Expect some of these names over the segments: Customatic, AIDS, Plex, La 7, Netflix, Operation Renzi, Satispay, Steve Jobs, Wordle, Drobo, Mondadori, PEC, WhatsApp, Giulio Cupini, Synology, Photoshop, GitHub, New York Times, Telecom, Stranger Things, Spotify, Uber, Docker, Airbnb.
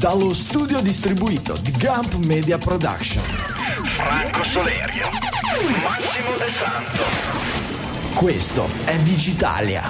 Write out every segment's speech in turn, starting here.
Dallo studio distribuito di Gump Media Production, Franco Solerio, Massimo De Santo. Questo è Digitalia.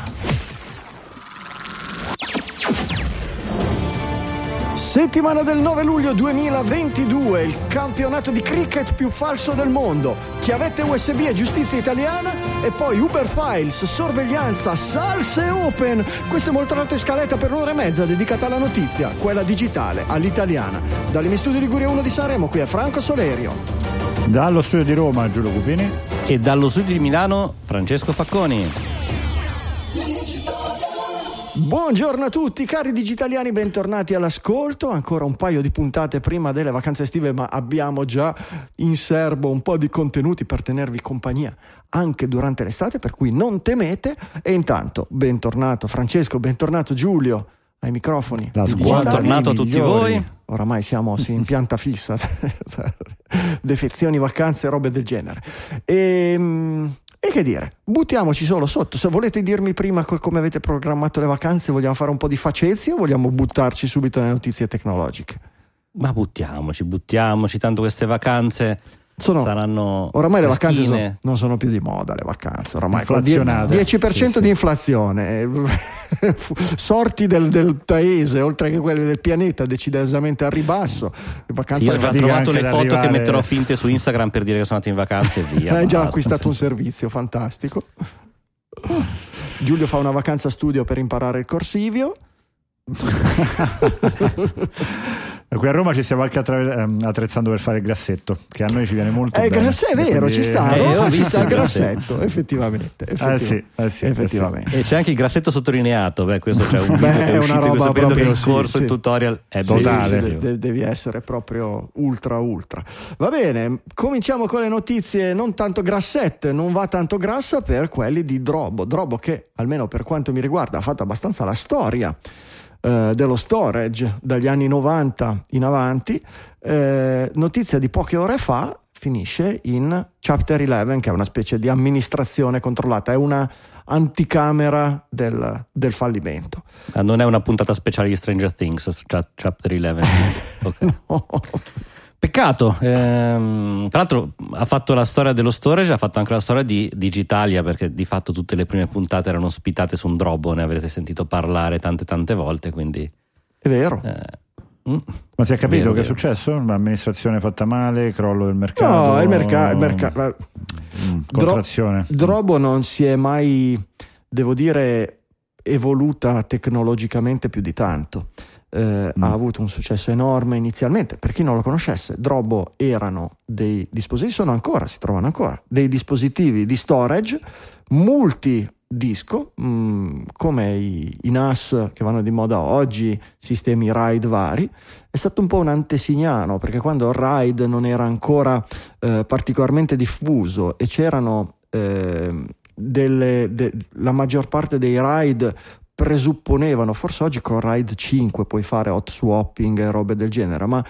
Settimana del 9 luglio 2022, il campionato di cricket più falso del mondo, chiavette USB e giustizia italiana e poi Uber Files, sorveglianza, salse open. Questa è Moltronate Scaletta per un'ora e mezza dedicata alla notizia, quella digitale, all'italiana. Dalle mie studi Liguria 1 di Sanremo, qui è Franco Solerio. Dallo studio di Roma, Giulio Cupini. E dallo studio di Milano, Francesco Facconi. Buongiorno a tutti cari digitaliani, bentornati all'ascolto. Ancora un paio di puntate prima delle vacanze estive, ma abbiamo già in serbo un po' di contenuti per tenervi compagnia anche durante l'estate, per cui non temete. E intanto bentornato Francesco, bentornato Giulio ai microfoni. Buongiorno a tutti voi. Oramai siamo in pianta fissa. Defezioni, vacanze, robe del genere. E che dire, buttiamoci solo sotto. Se volete dirmi prima come avete programmato le vacanze, vogliamo fare un po' di facezia o vogliamo buttarci subito nelle notizie tecnologiche? Ma buttiamoci, tanto queste vacanze saranno oramai freschine. Le vacanze non sono più di moda, le vacanze oramai inflazionate, 10% di inflazione. Sorti del paese, oltre che quelle del pianeta, decisamente al ribasso. Le vacanze, io ho trovato le foto arrivare, che metterò finte su Instagram per dire che sono andato in vacanze e via. Hai già acquistato un servizio fantastico. Giulio fa una vacanza studio per imparare il corsivio. Qui a Roma ci stiamo anche attrezzando per fare il grassetto, che a noi ci viene molto bene. È vero, quindi... ci sta, Roma ci sta il grassetto, effettivamente. E c'è anche il grassetto sottolineato, questo c'è un video che è uscito in questo periodo, che il corso, il tutorial è totale. Devi essere proprio ultra. Va bene, cominciamo con le notizie non tanto grassette, non va tanto grassa per quelli di Drobo, che almeno per quanto mi riguarda ha fatto abbastanza la storia dello storage dagli anni 90 in avanti. Notizia di poche ore fa, finisce in Chapter 11, che è una specie di amministrazione controllata, è una anticamera del fallimento. Non è una puntata speciale di Stranger Things su Chapter 11? Okay. No. Peccato. Tra l'altro ha fatto la storia dello storage, ha fatto anche la storia di Digitalia, perché di fatto tutte le prime puntate erano ospitate su un Drobo, ne avrete sentito parlare tante volte, quindi è vero. Ma si è capito che è successo? Un'amministrazione fatta male, crollo del mercato. No, il mercato contrazione. Drobo non si è mai, devo dire, evoluta tecnologicamente più di tanto. Ha avuto un successo enorme inizialmente. Per chi non lo conoscesse, Drobo erano dei dispositivi, si trovano ancora dei dispositivi di storage multidisco, come i NAS che vanno di moda oggi, sistemi RAID vari. È stato un po' un antesignano, perché quando il RAID non era ancora particolarmente diffuso e c'erano la maggior parte dei RAID presupponevano, forse oggi con RAID 5 puoi fare hot swapping e robe del genere, ma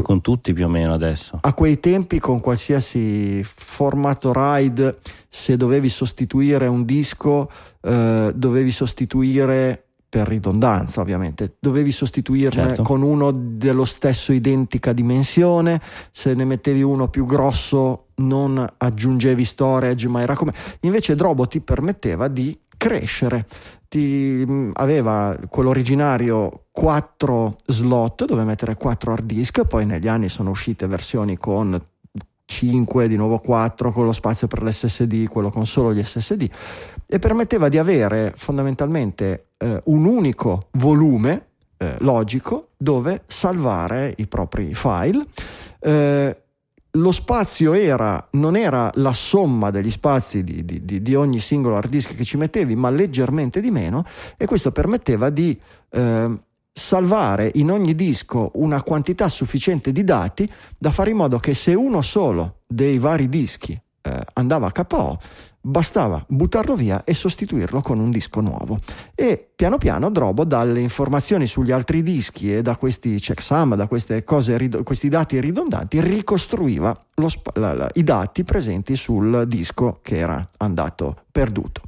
con tutti più o meno adesso. A quei tempi con qualsiasi formato RAID, se dovevi sostituire un disco, dovevi sostituire, per ridondanza ovviamente, dovevi sostituirne, certo, con uno dello stesso identica dimensione. Se ne mettevi uno più grosso non aggiungevi storage, ma era come... Invece Drobo ti permetteva di crescere. Aveva quello originario 4 slot dove mettere 4 hard disk, poi negli anni sono uscite versioni con 5, di nuovo 4, con lo spazio per l'SSD, quello con solo gli SSD, e permetteva di avere fondamentalmente un unico volume logico dove salvare i propri file. Lo spazio non era la somma degli spazi di ogni singolo hard disk che ci mettevi, ma leggermente di meno, e questo permetteva di salvare in ogni disco una quantità sufficiente di dati da fare in modo che se uno solo dei vari dischi andava a KO, bastava buttarlo via e sostituirlo con un disco nuovo. E piano piano Drobo, dalle informazioni sugli altri dischi e da questi checksum, da queste cose, questi dati ridondanti, ricostruiva i dati presenti sul disco che era andato perduto.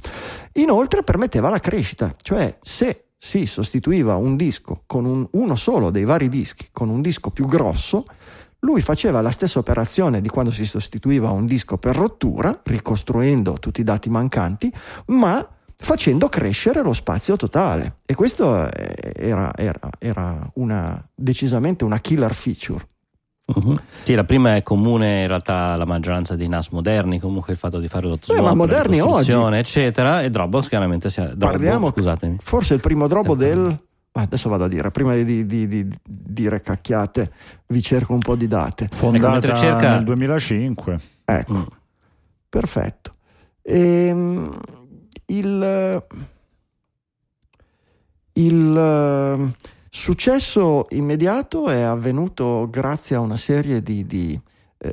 Inoltre permetteva la crescita, cioè se si sostituiva un disco con uno solo dei vari dischi con un disco più grosso, lui faceva la stessa operazione di quando si sostituiva un disco per rottura, ricostruendo tutti i dati mancanti, ma facendo crescere lo spazio totale. E questo era decisamente una killer feature. Uh-huh. Sì, la prima è comune in realtà alla maggioranza dei NAS moderni, comunque il fatto di fare lo swap, ma moderni oggi, eccetera, e Drobo chiaramente scusatemi. Forse il primo Drobo adesso vado a dire, prima di dire cacchiate, vi cerco un po' di date. Fondata nel 2005. Ecco. Perfetto. Il successo immediato è avvenuto grazie a una serie di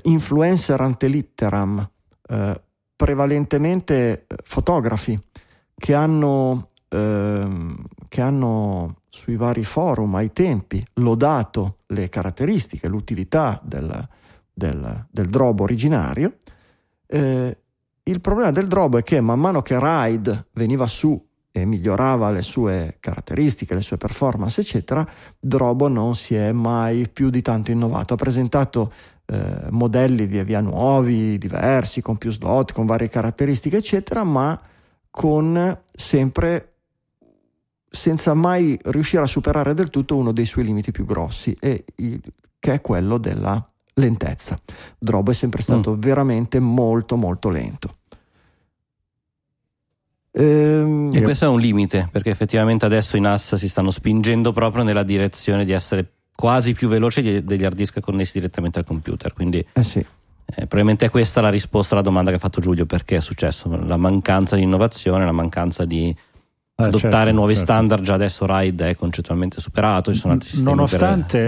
influencer ante litteram, prevalentemente fotografi, che hanno sui vari forum ai tempi lodato le caratteristiche, l'utilità del Drobo originario. Il problema del Drobo è che man mano che RAID veniva su e migliorava le sue caratteristiche, le sue performance, eccetera, Drobo non si è mai più di tanto innovato. Ha presentato modelli via via nuovi, diversi, con più slot, con varie caratteristiche, eccetera, ma con sempre senza mai riuscire a superare del tutto uno dei suoi limiti più grossi, che è quello della lentezza. Drobo è sempre stato veramente molto molto lento. E questo è un limite, perché effettivamente adesso i NAS si stanno spingendo proprio nella direzione di essere quasi più veloci degli hard disk connessi direttamente al computer, quindi probabilmente è questa la risposta alla domanda che ha fatto Giulio: perché è successo? La mancanza di innovazione, la mancanza di adottare nuovi standard. Già adesso RAID è concettualmente superato, ci sono altri sistemi,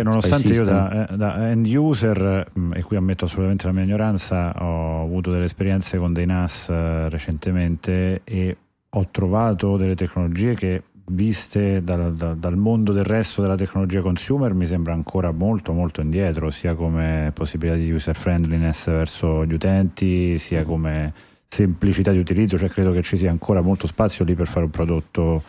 nonostante io da end user, e qui ammetto assolutamente la mia ignoranza, ho avuto delle esperienze con dei NAS recentemente e ho trovato delle tecnologie che, viste dal mondo del resto della tecnologia consumer, mi sembra ancora molto molto indietro, sia come possibilità di user friendliness verso gli utenti, sia come semplicità di utilizzo. Cioè, credo che ci sia ancora molto spazio lì per fare un prodotto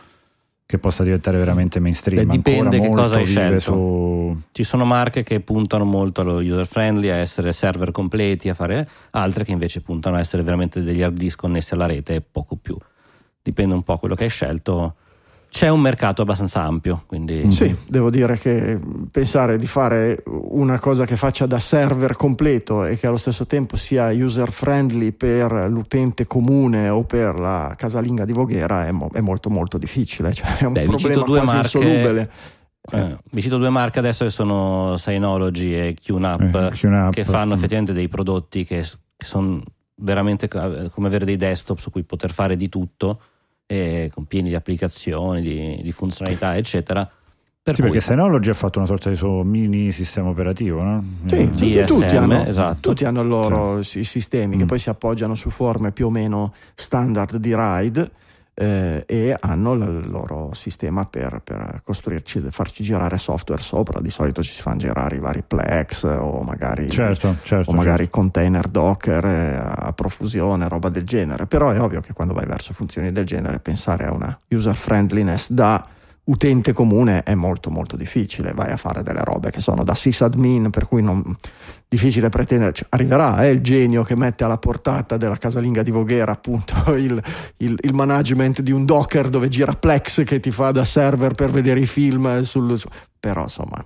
che possa diventare veramente mainstream. Dipende che cosa hai scelto. Ci sono marche che puntano molto allo user friendly, a essere server completi, a fare altre che invece puntano a essere veramente degli hard disk connessi alla rete e poco più. Dipende un po' quello che hai scelto. C'è un mercato abbastanza ampio, quindi sì, devo dire che pensare di fare una cosa che faccia da server completo e che allo stesso tempo sia user friendly per l'utente comune o per la casalinga di Voghera è molto molto difficile, cioè è un problema quasi insolubile. Vi cito due marche adesso che sono Synology e QNAP, che fanno effettivamente dei prodotti che sono veramente come avere dei desktop su cui poter fare di tutto, e con pieni di applicazioni, di funzionalità, eccetera. Perché Synology ha fatto una sorta di suo mini sistema operativo, no? Tutti hanno i loro sistemi che poi si appoggiano su forme più o meno standard di RAID, e hanno il loro sistema per costruirci, farci girare software sopra. Di solito ci si fanno girare i vari Plex o magari container Docker a profusione, roba del genere. Però è ovvio che quando vai verso funzioni del genere, pensare a una user friendliness da utente comune è molto molto difficile. Vai a fare delle robe che sono da sysadmin, per cui non difficile pretendere, cioè, arriverà il genio che mette alla portata della casalinga di Voghera appunto il management di un Docker dove gira Plex che ti fa da server per vedere i film però insomma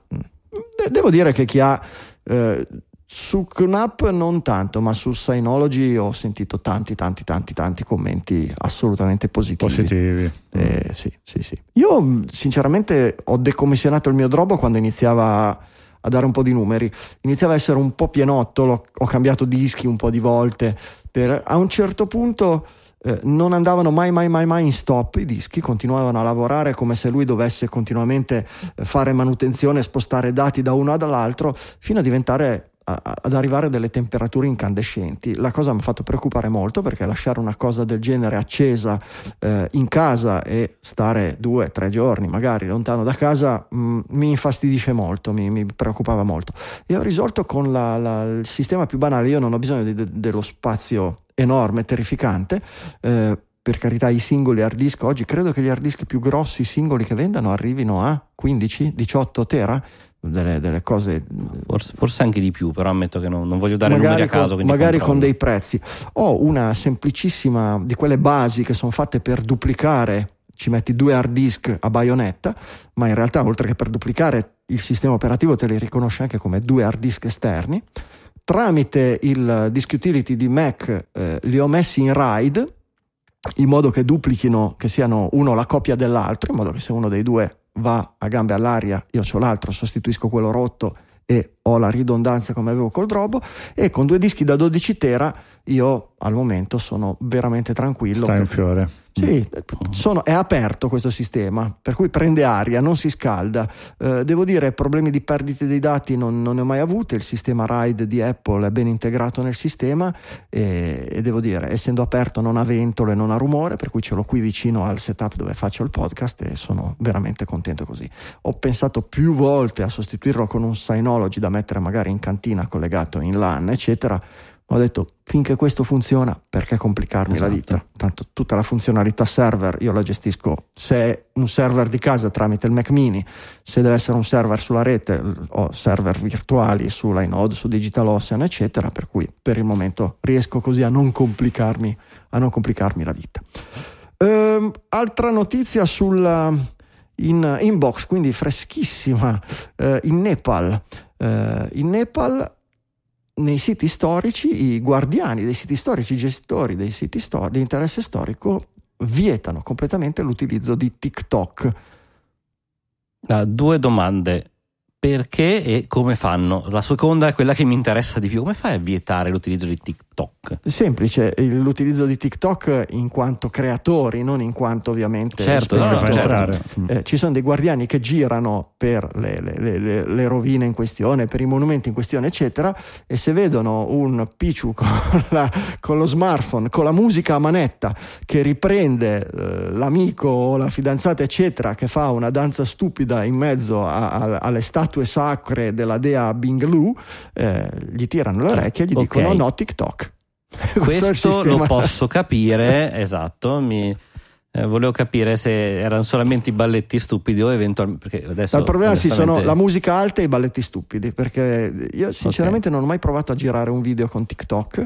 devo dire che chi ha su QNAP non tanto, ma su Synology ho sentito tanti commenti assolutamente positivi. Sì. Io sinceramente ho decommissionato il mio Drobo quando iniziava a dare un po' di numeri, iniziava a essere un po' pienotto, ho cambiato dischi un po' di volte, a un certo punto non andavano mai in stop i dischi, continuavano a lavorare come se lui dovesse continuamente fare manutenzione, spostare dati da uno all'altro, fino a diventare ad arrivare a delle temperature incandescenti. La cosa mi ha fatto preoccupare molto, perché lasciare una cosa del genere accesa in casa e stare 2-3 giorni magari lontano da casa mi infastidisce molto, mi preoccupava molto, e ho risolto con il sistema più banale. Io non ho bisogno dello spazio enorme, terrificante, per carità, i singoli hard disk oggi, credo che gli hard disk più grossi singoli che vendano arrivino a 15-18 tera, delle cose forse anche di più, però ammetto che non voglio dare numeri a caso, magari controllo. Con dei prezzi o una semplicissima di quelle basi che sono fatte per duplicare, ci metti 2 hard disk a baionetta, ma in realtà oltre che per duplicare il sistema operativo te li riconosce anche come 2 hard disk esterni. Tramite il disk utility di Mac li ho messi in RAID in modo che duplichino, che siano uno la copia dell'altro, in modo che se uno dei due va a gambe all'aria io c'ho l'altro, sostituisco quello rotto e ho la ridondanza come avevo col Drobo. E con 2 dischi da 12 tera io al momento sono veramente tranquillo. Sta in fiore. Sì, è aperto questo sistema, per cui prende aria, non si scalda. Devo dire, problemi di perdite dei dati non ne ho mai avuti. Il sistema RAID di Apple è ben integrato nel sistema e devo dire, essendo aperto non ha ventole, non ha rumore, per cui ce l'ho qui vicino al setup dove faccio il podcast e sono veramente contento così. Ho pensato più volte a sostituirlo con un Synology da mettere magari in cantina collegato in LAN, eccetera. Ho detto, finché questo funziona, perché complicarmi la vita? Tanto tutta la funzionalità server io la gestisco, se è un server di casa tramite il Mac mini, se deve essere un server sulla rete ho server virtuali su Linode, su Digital Ocean, eccetera, per cui per il momento riesco così a non complicarmi la vita. Altra notizia sulla in inbox, quindi freschissima, in Nepal nei siti storici, i guardiani dei siti storici, i gestori dei siti di interesse storico vietano completamente l'utilizzo di TikTok. Due domande: perché e come fanno? La seconda è quella che mi interessa di più: come fai a vietare l'utilizzo di TikTok? Semplice, l'utilizzo di TikTok in quanto creatori, non in quanto ovviamente certo. Ci sono dei guardiani che girano per le rovine in questione, per i monumenti in questione, eccetera, e se vedono un picciu con lo smartphone, con la musica a manetta che riprende l'amico o la fidanzata, eccetera, che fa una danza stupida in mezzo alle statue sacre della dea Binglu, gli tirano le orecchie e gli dicono no TikTok. Questo lo posso capire, esatto. Volevo capire se erano solamente i balletti stupidi o eventualmente, perché adesso il problema onestamente... sono la musica alta e i balletti stupidi, perché io sinceramente non ho mai provato a girare un video con TikTok,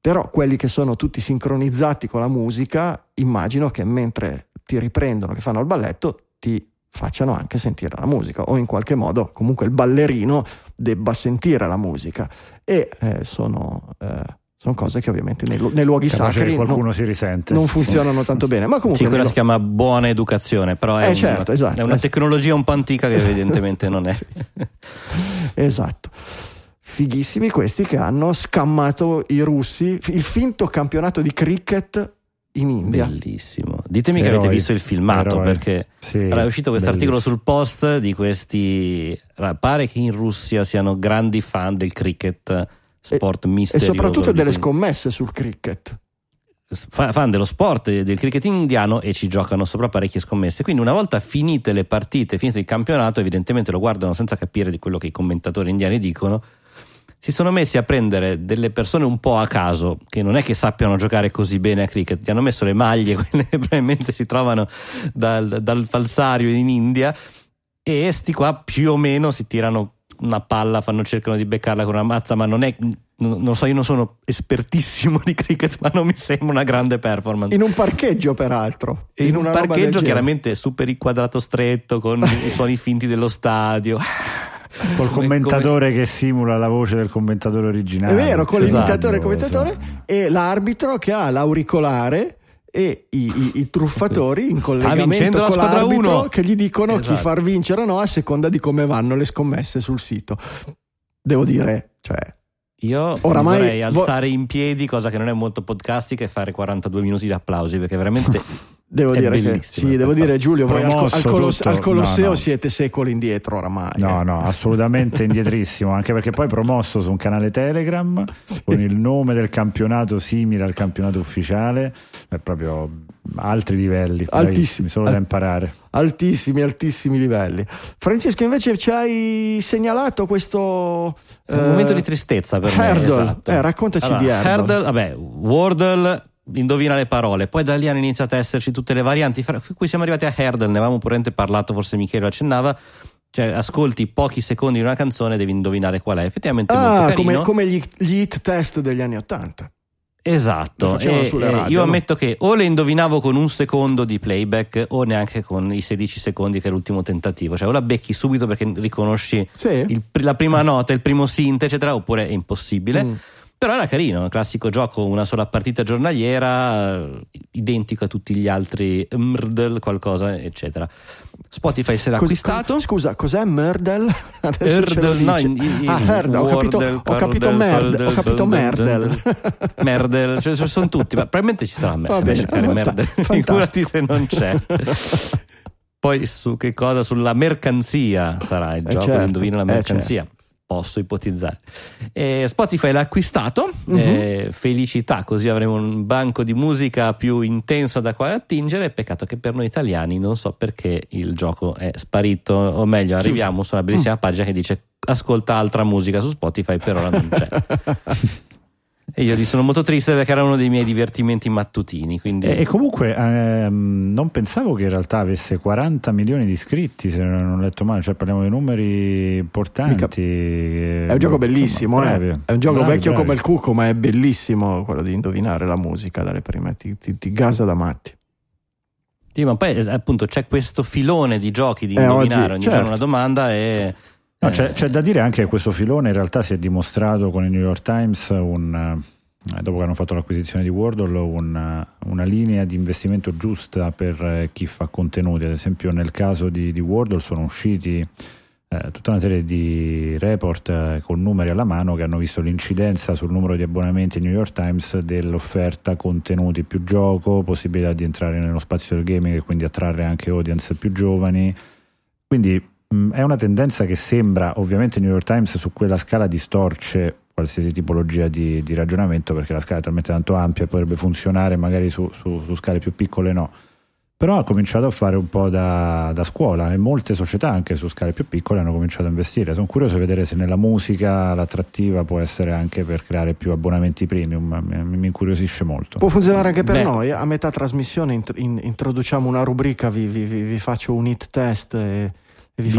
però quelli che sono tutti sincronizzati con la musica immagino che mentre ti riprendono che fanno il balletto ti facciano anche sentire la musica, o in qualche modo comunque il ballerino debba sentire la musica, e sono cose che ovviamente nei luoghi sacri qualcuno si risente, non funzionano tanto bene, ma comunque quella si chiama buona educazione, però è una tecnologia un po' antica che evidentemente non è esatto. Fighissimi questi che hanno scammato i russi, il finto campionato di cricket in India. Bellissimo. Ditemi che avete visto il filmato, perché era uscito questo articolo sul Post di questi. Pare che in Russia siano grandi fan del cricket, sport misterioso, e soprattutto delle scommesse sul cricket. Fan dello sport, del cricket indiano, e ci giocano sopra parecchie scommesse, quindi una volta finite le partite, finito il campionato, evidentemente lo guardano senza capire di quello che i commentatori indiani dicono. Si sono messi a prendere delle persone un po' a caso, che non è che sappiano giocare così bene a cricket, gli hanno messo le maglie, quelle che probabilmente si trovano dal falsario in India, e sti qua più o meno si tirano una palla, cercano di beccarla con una mazza, ma non so, io non sono espertissimo di cricket, ma non mi sembra una grande performance. In un parcheggio, peraltro. In un parcheggio chiaramente super inquadrato stretto, con i suoni finti dello stadio. Col commentatore che simula la voce del commentatore originale, è vero, con l'imitatore e commentatore, e l'arbitro che ha l'auricolare e i truffatori in collegamento con la l'arbitro 1. Che gli dicono chi far vincere o no a seconda di come vanno le scommesse sul sito. Devo dire, io oramai vorrei alzare in piedi, cosa che non è molto podcastica, e fare 42 minuti di applausi, perché veramente devo dire Giulio, voi al Colosseo siete secoli indietro oramai. No, assolutamente indietrissimo, anche perché poi promosso su un canale Telegram con il nome del campionato simile al campionato ufficiale, è proprio altri livelli, altissimi, solo da imparare. Altissimi livelli. Francesco, invece ci hai segnalato questo è un momento di tristezza per Hurdle. Me, esatto. Raccontaci di Hurdle. Wordle indovina le parole. Poi da lì hanno iniziato a esserci tutte le varianti, fra cui siamo arrivati a Hurdle, ne avevamo puramente parlato, forse Michele lo accennava, cioè ascolti pochi secondi di una canzone e devi indovinare qual è. Effettivamente molto carino, come gli hit test degli anni '80. Esatto, radio, io ammetto che o le indovinavo con un secondo di playback o neanche con i 16 secondi che è l'ultimo tentativo, cioè o la becchi subito perché riconosci la prima nota, il primo synth eccetera, oppure è impossibile. Però era carino, un classico gioco, una sola partita giornaliera, identico a tutti gli altri, Wordle, qualcosa, eccetera. Spotify se l'ha acquistato. Scusa, cos'è Wordle? Wordle, no, ho capito Wordle. Wordle, cioè sono tutti, ma probabilmente ci sarà a cercare Wordle, figurati se non c'è. Poi su che cosa? Sulla mercanzia sarà il gioco, indovina la mercanzia. Posso ipotizzare. Spotify l'ha acquistato, felicità, così avremo un banco di musica più intenso da quale attingere. Peccato che per noi italiani non so perché il gioco è sparito, o meglio arriviamo su una bellissima pagina che dice ascolta altra musica su Spotify, per ora non c'è. E io sono molto triste perché era uno dei miei divertimenti mattutini, quindi... E comunque non pensavo che in realtà avesse 40 milioni di iscritti, se non ho letto male, cioè parliamo di numeri importanti. È un gioco bellissimo, è un gioco vecchio come il cuco, ma è bellissimo quello di indovinare la musica dalle prime, ti gasa da matti. Sì, ma poi appunto c'è questo filone di giochi di indovinare oggi, ogni giorno una domanda e... No, c'è da dire anche che questo filone in realtà si è dimostrato con il New York Times, dopo che hanno fatto l'acquisizione di Wordle, una linea di investimento giusta per chi fa contenuti. Ad esempio nel caso di Wordle sono usciti tutta una serie di report con numeri alla mano che hanno visto l'incidenza sul numero di abbonamenti New York Times dell'offerta contenuti più gioco, possibilità di entrare nello spazio del gaming e quindi attrarre anche audience più giovani. Quindi è una tendenza che sembra, ovviamente New York Times su quella scala distorce qualsiasi tipologia di ragionamento, perché la scala è talmente tanto ampia, potrebbe funzionare magari su scale più piccole, no, però ha cominciato a fare un po' da scuola e molte società anche su scale più piccole hanno cominciato a investire. Sono curioso di vedere se nella musica l'attrattiva può essere anche per creare più abbonamenti premium, mi incuriosisce molto. Può funzionare anche per noi, a metà trasmissione introduciamo una rubrica, vi faccio un hit test e... vi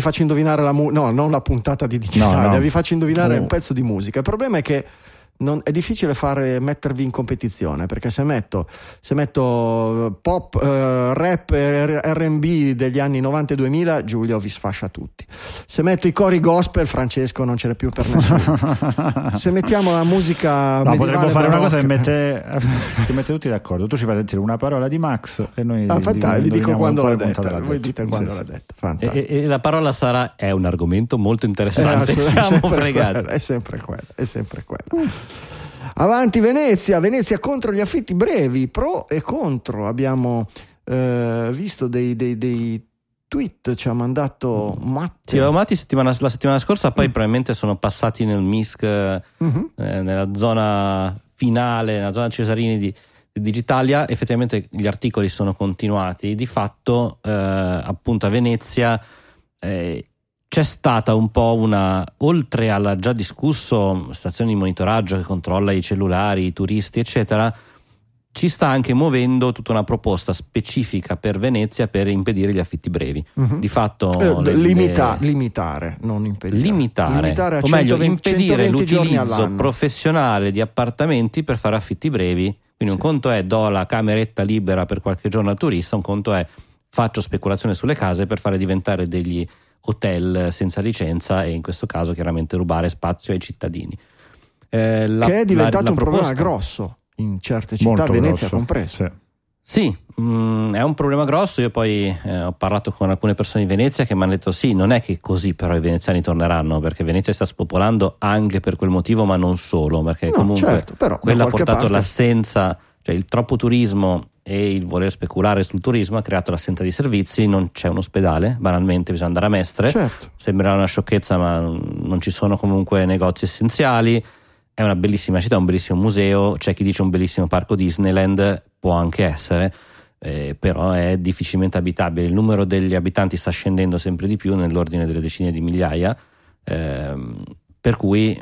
faccio indovinare un pezzo di musica. Il problema è che è difficile mettervi in competizione, perché se metto pop, rap, R&B degli anni 90 e 2000, Giulio vi sfascia tutti. Se metto i cori gospel, Francesco non ce n'è più per nessuno. Se mettiamo la musica potremmo fare una cosa che mette tutti d'accordo. Tu ci fai sentire una parola di Max e noi vi dico quando l'ha detta, voi dite quando l'ha detta, e la parola sarà è un argomento molto interessante. Siamo fregati, è sempre quello. Avanti Venezia contro gli affitti brevi, pro e contro. Abbiamo visto dei tweet, ci ha mandato Matti. Ci avevo mandati la settimana scorsa, poi probabilmente sono passati nel MISC, nella zona finale, nella zona Cesarini di Digitalia. Effettivamente gli articoli sono continuati. Di fatto, appunto a Venezia c'è stata un po' oltre alla già discusso stazione di monitoraggio che controlla i cellulari, i turisti eccetera, ci sta anche muovendo tutta una proposta specifica per Venezia per impedire gli affitti brevi. Di fatto limitare, non impedire. Limitare a 120, o meglio impedire l'utilizzo professionale di appartamenti per fare affitti brevi. Quindi un conto è do la cameretta libera per qualche giorno al turista, un conto è faccio speculazione sulle case per fare diventare degli hotel senza licenza e in questo caso chiaramente rubare spazio ai cittadini, che è diventato un problema grosso in certe città, molto Venezia compresa. Sì, è un problema grosso. Io poi ho parlato con alcune persone di Venezia che mi hanno detto sì, non è che così però i veneziani torneranno, perché Venezia sta spopolando anche per quel motivo, ma non solo, perché comunque però, quella ha portato l'assenza, cioè il troppo turismo e il voler speculare sul turismo ha creato l'assenza di servizi. Non c'è un ospedale, banalmente bisogna andare a Mestre, sembrerà una sciocchezza ma non ci sono comunque negozi essenziali. È una bellissima città, un bellissimo museo, c'è chi dice un bellissimo parco Disneyland, può anche essere, però è difficilmente abitabile. Il numero degli abitanti sta scendendo sempre di più, nell'ordine delle decine di migliaia, per cui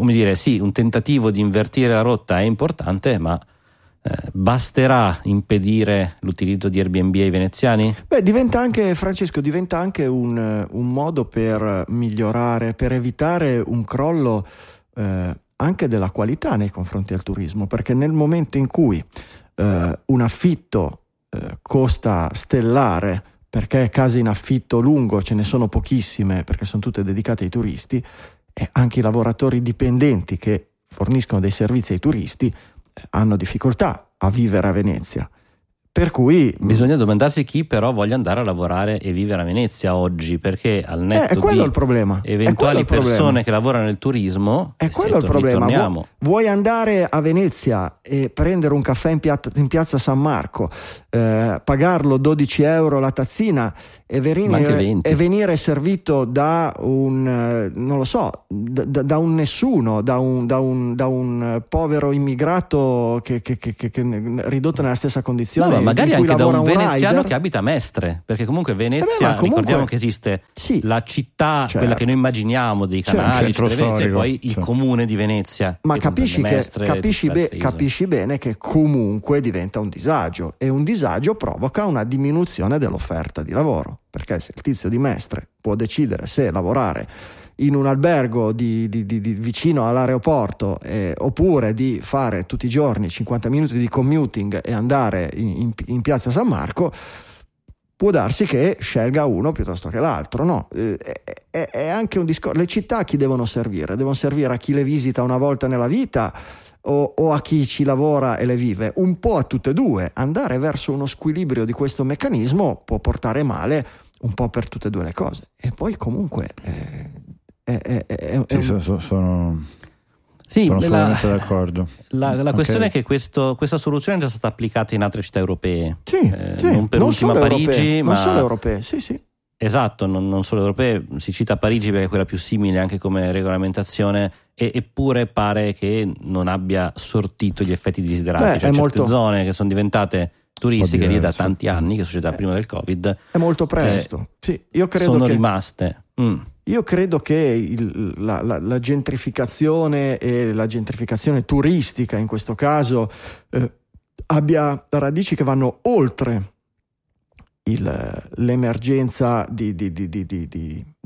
come dire, sì, un tentativo di invertire la rotta è importante, ma basterà impedire l'utilizzo di Airbnb ai veneziani? Beh, diventa anche, Francesco, diventa anche un modo per migliorare, per evitare un crollo anche della qualità nei confronti del turismo, perché nel momento in cui un affitto costa stellare, perché case in affitto lungo ce ne sono pochissime perché sono tutte dedicate ai turisti, e anche i lavoratori dipendenti che forniscono dei servizi ai turisti hanno difficoltà a vivere a Venezia, per cui bisogna domandarsi chi però voglia andare a lavorare e vivere a Venezia oggi, perché al netto è quello di il problema. Eventuali è quello persone problema. Che lavorano nel turismo, è quello il problema. Vuoi andare a Venezia e prendere un caffè in piazza San Marco, pagarlo 12 euro la tazzina e venire servito da un non lo so, da un nessuno, da un povero immigrato che ridotto nella stessa condizione, ma magari anche da un veneziano rider. Che abita a Mestre, perché comunque Venezia, ricordiamo che esiste la città, certo, quella che noi immaginiamo dei Canali, cioè Venezia, e poi il comune di Venezia, ma capisci bene che comunque diventa un disagio, e un disagio provoca una diminuzione dell'offerta di lavoro, perché se il tizio di Mestre può decidere se lavorare in un albergo di vicino all'aeroporto, oppure di fare tutti i giorni 50 minuti di commuting e andare in piazza San Marco, può darsi che scelga uno piuttosto che l'altro. No, è anche un discorso. Le città a chi devono servire? Devono servire a chi le visita una volta nella vita, o a chi ci lavora e le vive? Un po' a tutte e due. Andare verso uno squilibrio di questo meccanismo può portare male un po' per tutte e due le cose. E poi comunque sono solamente d'accordo. La questione è che questa soluzione è già stata applicata in altre città europee, non per ultima Parigi, ma non solo europee, esatto, non solo europee. Si cita Parigi perché è quella più simile anche come regolamentazione, eppure pare che non abbia sortito gli effetti desiderati. Cioè, certe zone che sono diventate turistiche lì da tanti anni, che succedeva prima del Covid, è molto presto. Io credo sono rimaste. Io credo che la gentrificazione, e la gentrificazione turistica in questo caso, abbia radici che vanno oltre l'emergenza di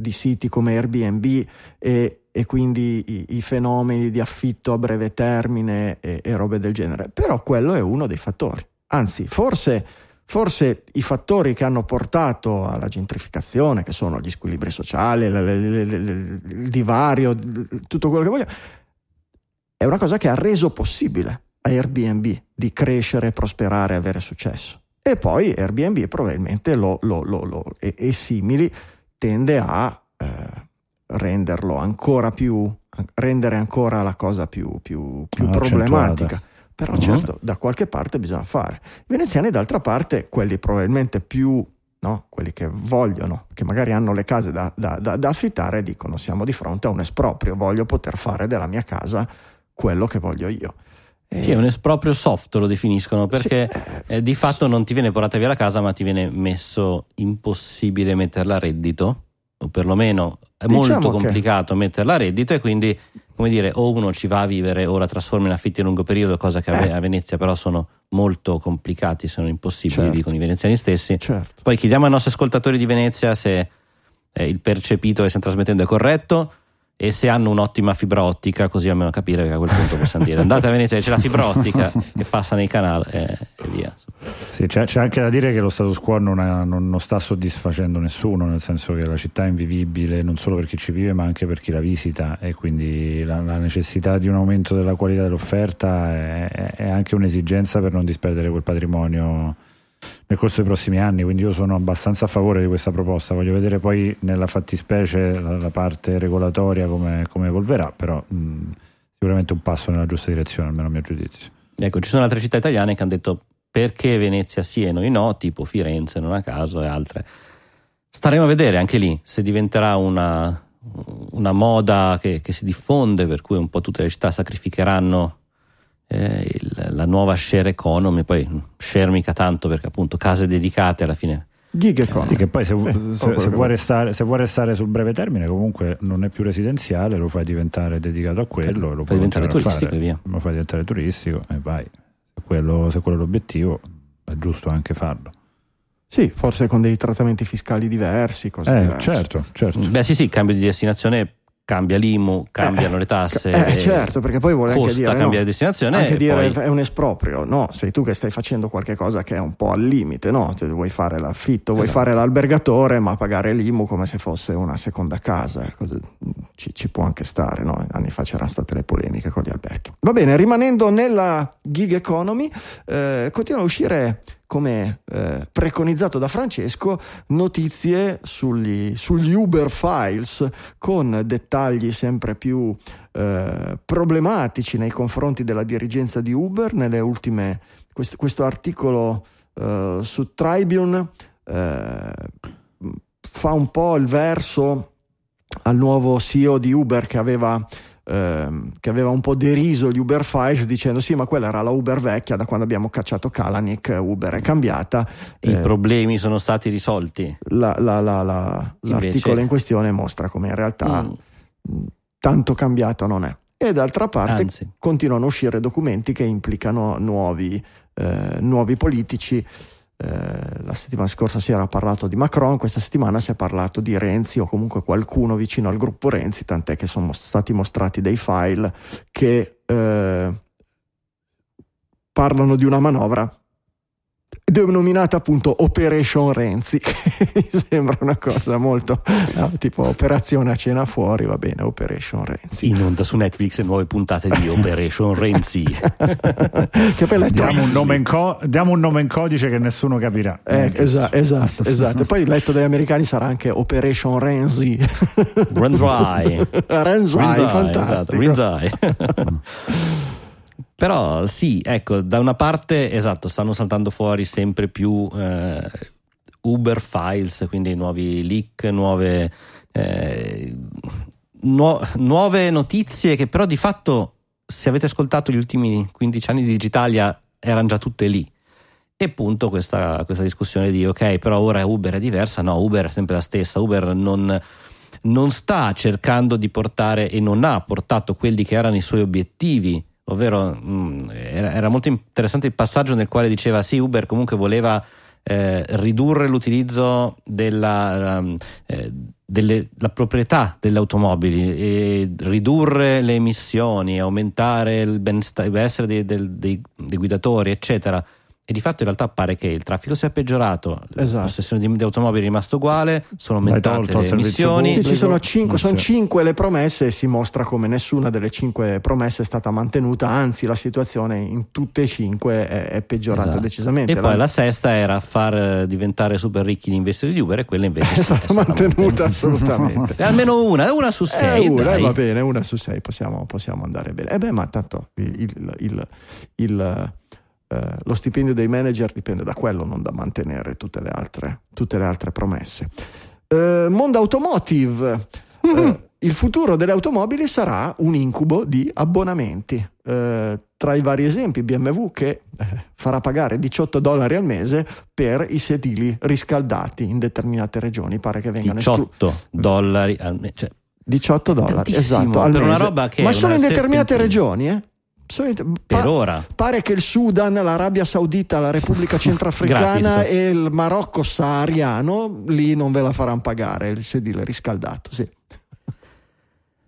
siti come Airbnb e quindi i fenomeni di affitto a breve termine e robe del genere. Però quello è uno dei fattori. Anzi, forse i fattori che hanno portato alla gentrificazione, che sono gli squilibri sociali, il divario, tutto quello che vogliamo, è una cosa che ha reso possibile a Airbnb di crescere, prosperare, avere successo. E poi Airbnb probabilmente e simili tende a renderlo ancora più, rendere ancora la cosa più problematica. Però certo, da qualche parte bisogna fare. I veneziani, d'altra parte, quelli probabilmente più, no, quelli che vogliono, che magari hanno le case da affittare, dicono: siamo di fronte a un esproprio, voglio poter fare della mia casa quello che voglio io. Sì, è un esproprio soft, lo definiscono, perché di fatto non ti viene portata via la casa, ma ti viene messo impossibile metterla a reddito, o perlomeno è molto complicato metterla a reddito, e quindi, come dire, o uno ci va a vivere o la trasforma in affitti a lungo periodo, cosa che a Venezia però sono molto complicati, sono impossibili, dicono i veneziani stessi. Certo. Poi chiediamo ai nostri ascoltatori di Venezia se il percepito che stiamo trasmettendo è corretto, e se hanno un'ottima fibra ottica, così almeno capire che a quel punto possiamo dire: andate a Venezia, c'è la fibra ottica che passa nei canali e via. Sì, c'è anche da dire che lo status quo non sta soddisfacendo nessuno, nel senso che la città è invivibile non solo per chi ci vive, ma anche per chi la visita, e quindi la necessità di un aumento della qualità dell'offerta è anche un'esigenza per non disperdere quel patrimonio nel corso dei prossimi anni. Quindi io sono abbastanza a favore di questa proposta, voglio vedere poi nella fattispecie la parte regolatoria come evolverà, però sicuramente un passo nella giusta direzione, almeno a mio giudizio. Ecco, ci sono altre città italiane che hanno detto perché Venezia sì e noi no, tipo Firenze non a caso e altre. Staremo a vedere anche lì se diventerà una moda che si diffonde, per cui un po' tutte le città sacrificheranno la nuova share economy. Poi share mica tanto, perché appunto case dedicate alla fine Gig economy. Che poi se vuoi restare sul breve termine, comunque non è più residenziale, lo fai diventare dedicato a quello, lo fai diventare turistico e via. Lo fai diventare turistico e vai. Se quello è l'obiettivo, è giusto anche farlo. Sì, forse con dei trattamenti fiscali diversi, cose diverse. Certo. Beh, sì, cambio di destinazione, cambia l'IMU, cambiano le tasse. Certo, perché poi vuole anche dire cambiare destinazione. Anche dire poi... è un esproprio, no? Sei tu che stai facendo qualche cosa che è un po' al limite, no? Te vuoi fare l'affitto, esatto. Vuoi fare l'albergatore, ma pagare l'IMU come se fosse una seconda casa. Ci può anche stare, no? Anni fa c'erano state le polemiche con gli alberghi. Va bene, rimanendo nella gig economy, continua a uscire, come preconizzato da Francesco, notizie sugli Uber Files, con dettagli sempre più problematici nei confronti della dirigenza di Uber. Nelle ultime, questo articolo su Tribune fa un po' il verso al nuovo CEO di Uber che aveva un po' deriso gli Uber Files, dicendo sì, ma quella era la Uber vecchia, da quando abbiamo cacciato Kalanick Uber è cambiata, i problemi sono stati risolti. L'articolo in questione mostra come in realtà tanto cambiata non è, e d'altra parte continuano a uscire documenti che implicano nuovi politici. La settimana scorsa si era parlato di Macron, questa settimana si è parlato di Renzi, o comunque qualcuno vicino al gruppo Renzi, tant'è che sono stati mostrati dei file che parlano di una manovra denominata appunto Operation Renzi, che mi sembra una cosa molto tipo operazione a cena fuori, va bene, Operation Renzi. In onda su Netflix nuove puntate di Operation Renzi. Che poi diamo un nome in codice che nessuno capirà. Esatto. Poi letto dagli americani sarà anche Operation Renzi. Renzi, fantastico. Esatto. Però sì, ecco, da una parte esatto, stanno saltando fuori sempre più Uber Files, quindi nuovi leak, nuove notizie che però di fatto, se avete ascoltato gli ultimi 15 anni di Digitalia, erano già tutte lì. E appunto questa discussione di ok, però ora Uber è diversa, no, Uber è sempre la stessa, Uber non sta cercando di portare, e non ha portato quelli che erano i suoi obiettivi, ovvero era molto interessante il passaggio nel quale diceva sì, Uber comunque voleva ridurre l'utilizzo della proprietà delle automobili, e ridurre le emissioni, aumentare il benessere dei guidatori eccetera, e di fatto in realtà pare che il traffico sia peggiorato, esatto. La possessione di automobili è rimasta uguale, sono aumentate le emissioni, sì, sono cinque le promesse, e si mostra come nessuna delle 5 promesse è stata mantenuta, anzi la situazione in tutte e 5 è peggiorata, esatto. Decisamente. E poi la sesta era far diventare super ricchi gli investitori di Uber, e quella invece è stata mantenuta assolutamente. E almeno una su 6, dai. Va bene, 1 su 6 possiamo andare bene. Ma tanto lo stipendio dei manager dipende da quello, non da mantenere tutte le altre promesse. Mondo automotive. Il futuro delle automobili sarà un incubo di abbonamenti. Tra i vari esempi, BMW che farà pagare $18 al mese per i sedili riscaldati in determinate regioni, pare che vengano $18 al mese, cioè, $18, esatto, al per mese. Una roba che, ma solo in determinate regioni, per ora pare che il Sudan, l'Arabia Saudita, la Repubblica Centrafricana e il Marocco sahariano, lì non ve la faranno pagare il sedile riscaldato.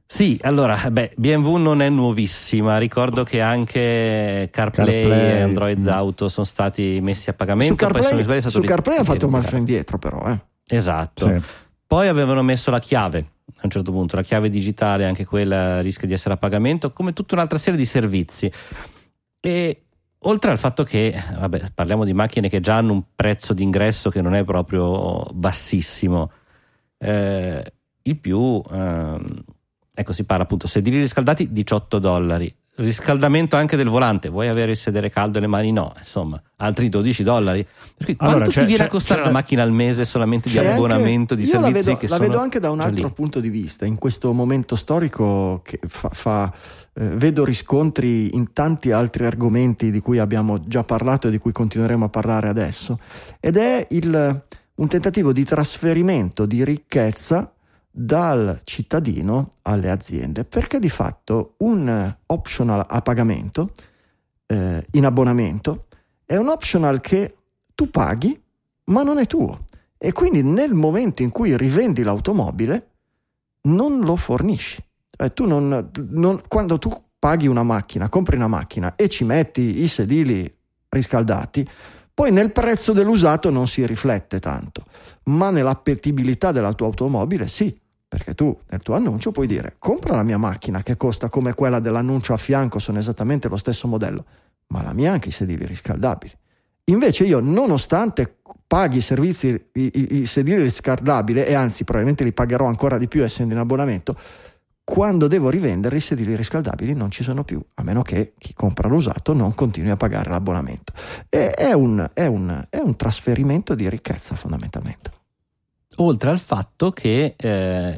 Sì, allora, BMW non è nuovissima, ricordo che anche CarPlay e Android Auto sono stati messi a pagamento. Su CarPlay ha fatto marcia indietro però, esatto, sì. Poi avevano messo la chiave, a un certo punto la chiave digitale, anche quella rischia di essere a pagamento, come tutta un'altra serie di servizi. E oltre al fatto che parliamo di macchine che già hanno un prezzo d'ingresso che non è proprio bassissimo, si parla appunto sedili riscaldati $18, riscaldamento anche del volante, vuoi avere il sedere caldo e le mani no, insomma altri $12. Perché allora, quanto ti viene a costare la macchina al mese solamente di abbonamento, di servizi? La vedo anche da un altro punto di vista, in questo momento storico che vedo riscontri in tanti altri argomenti di cui abbiamo già parlato e di cui continueremo a parlare adesso, ed è il un tentativo di trasferimento di ricchezza dal cittadino alle aziende, perché di fatto un optional a pagamento, in abbonamento, è un optional che tu paghi ma non è tuo, e quindi nel momento in cui rivendi l'automobile non lo fornisci. Tu non quando tu paghi una macchina, compri una macchina e ci metti i sedili riscaldati, poi nel prezzo dell'usato non si riflette tanto, ma nell'appetibilità della tua automobile sì, perché tu nel tuo annuncio puoi dire: compra la mia macchina che costa come quella dell'annuncio a fianco, sono esattamente lo stesso modello, ma la mia ha anche i sedili riscaldabili. Invece io, nonostante paghi i servizi, i sedili riscaldabili, e anzi probabilmente li pagherò ancora di più essendo in abbonamento, quando devo rivendere i sedili riscaldabili non ci sono più, a meno che chi compra l'usato non continui a pagare l'abbonamento. E è un trasferimento di ricchezza fondamentalmente. Oltre al fatto che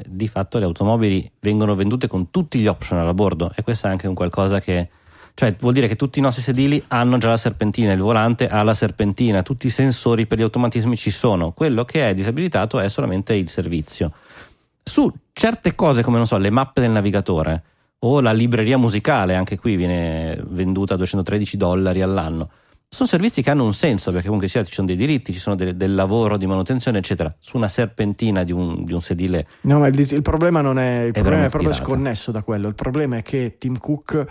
di fatto le automobili vengono vendute con tutti gli optional a bordo, e questo è anche un qualcosa che, cioè, vuol dire che tutti i nostri sedili hanno già la serpentina, il volante ha la serpentina, tutti i sensori per gli automatismi ci sono. Quello che è disabilitato è solamente il servizio. Su certe cose come, non so, le mappe del navigatore o la libreria musicale, anche qui viene venduta a $213 all'anno. Sono servizi che hanno un senso, perché comunque ci sono dei diritti, ci sono del lavoro di manutenzione eccetera. Su una serpentina di un sedile, no, ma il problema non è, il problema è proprio sconnesso da quello. Il problema è che Tim Cook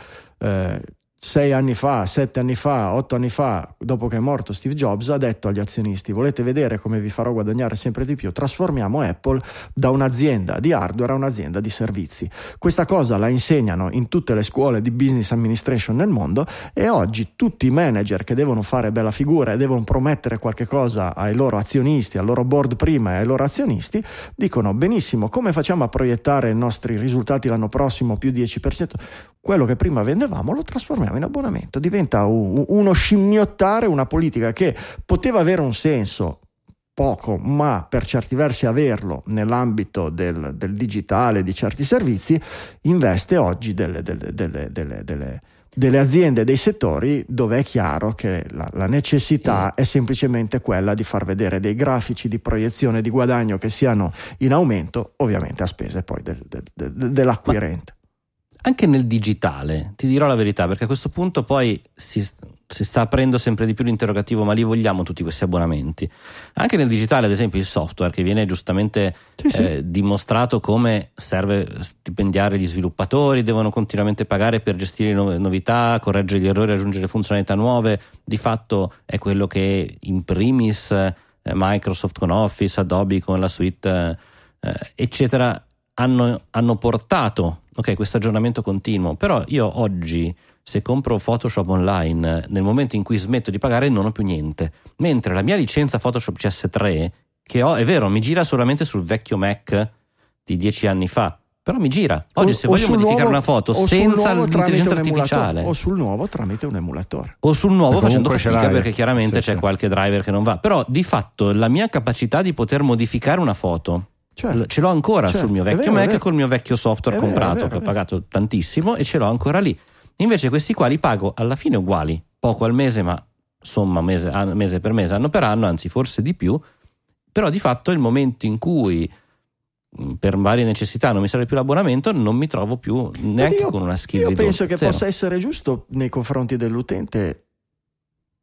6 anni fa, 7 anni fa, 8 anni fa, dopo che è morto Steve Jobs, ha detto agli azionisti: volete vedere come vi farò guadagnare sempre di più? Trasformiamo Apple da un'azienda di hardware a un'azienda di servizi. Questa cosa la insegnano in tutte le scuole di business administration nel mondo, e oggi tutti i manager che devono fare bella figura e devono promettere qualche cosa ai loro azionisti, al loro board prima e ai loro azionisti, dicono: benissimo, come facciamo a proiettare i nostri risultati l'anno prossimo più 10%? Quello che prima vendevamo lo trasformiamo in abbonamento. Diventa uno scimmiottare una politica che poteva avere un senso, poco, ma per certi versi averlo nell'ambito del digitale, di certi servizi. Investe oggi delle aziende, dei settori dove è chiaro che la necessità è semplicemente quella di far vedere dei grafici di proiezione di guadagno che siano in aumento, ovviamente a spese poi dell'acquirente. Anche nel digitale, ti dirò la verità, perché a questo punto poi si sta aprendo sempre di più l'interrogativo: ma li vogliamo tutti questi abbonamenti? Anche nel digitale, ad esempio, il software, che viene giustamente dimostrato come serve stipendiare gli sviluppatori, devono continuamente pagare per gestire novità, correggere gli errori, aggiungere funzionalità nuove. Di fatto è quello che in primis Microsoft con Office, Adobe con la suite eccetera hanno portato. Ok, questo aggiornamento continuo. Però io oggi, se compro Photoshop online, nel momento in cui smetto di pagare non ho più niente, mentre la mia licenza Photoshop CS3 che ho, è vero, mi gira solamente sul vecchio Mac di 10 anni fa, però mi gira. Oggi se voglio modificare una foto senza l'intelligenza artificiale, o sul nuovo tramite un emulatore, o sul nuovo facendo fatica, perché chiaramente c'è qualche driver che non va, però di fatto la mia capacità di poter modificare una foto, certo, ce l'ho ancora, certo, sul mio vecchio Mac, col mio vecchio software comprato, che ho pagato tantissimo, e ce l'ho ancora lì. Invece questi qua li pago alla fine uguali, poco al mese, ma insomma mese per mese, anno per anno, anzi forse di più. Però di fatto il momento in cui per varie necessità non mi serve più l'abbonamento, non mi trovo più neanche con una skill ridotta. Io penso che possa essere giusto nei confronti dell'utente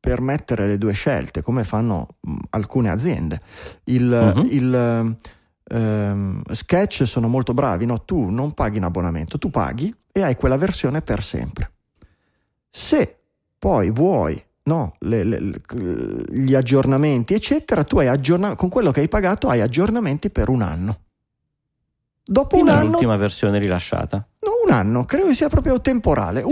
permettere le due scelte, come fanno alcune aziende. Sketch sono molto bravi, no? Tu non paghi in abbonamento, tu paghi e hai quella versione per sempre. Se poi vuoi gli aggiornamenti eccetera, tu hai con quello che hai pagato hai aggiornamenti per un anno. Dopo un anno, l'ultima versione rilasciata, un anno, credo che sia proprio temporale.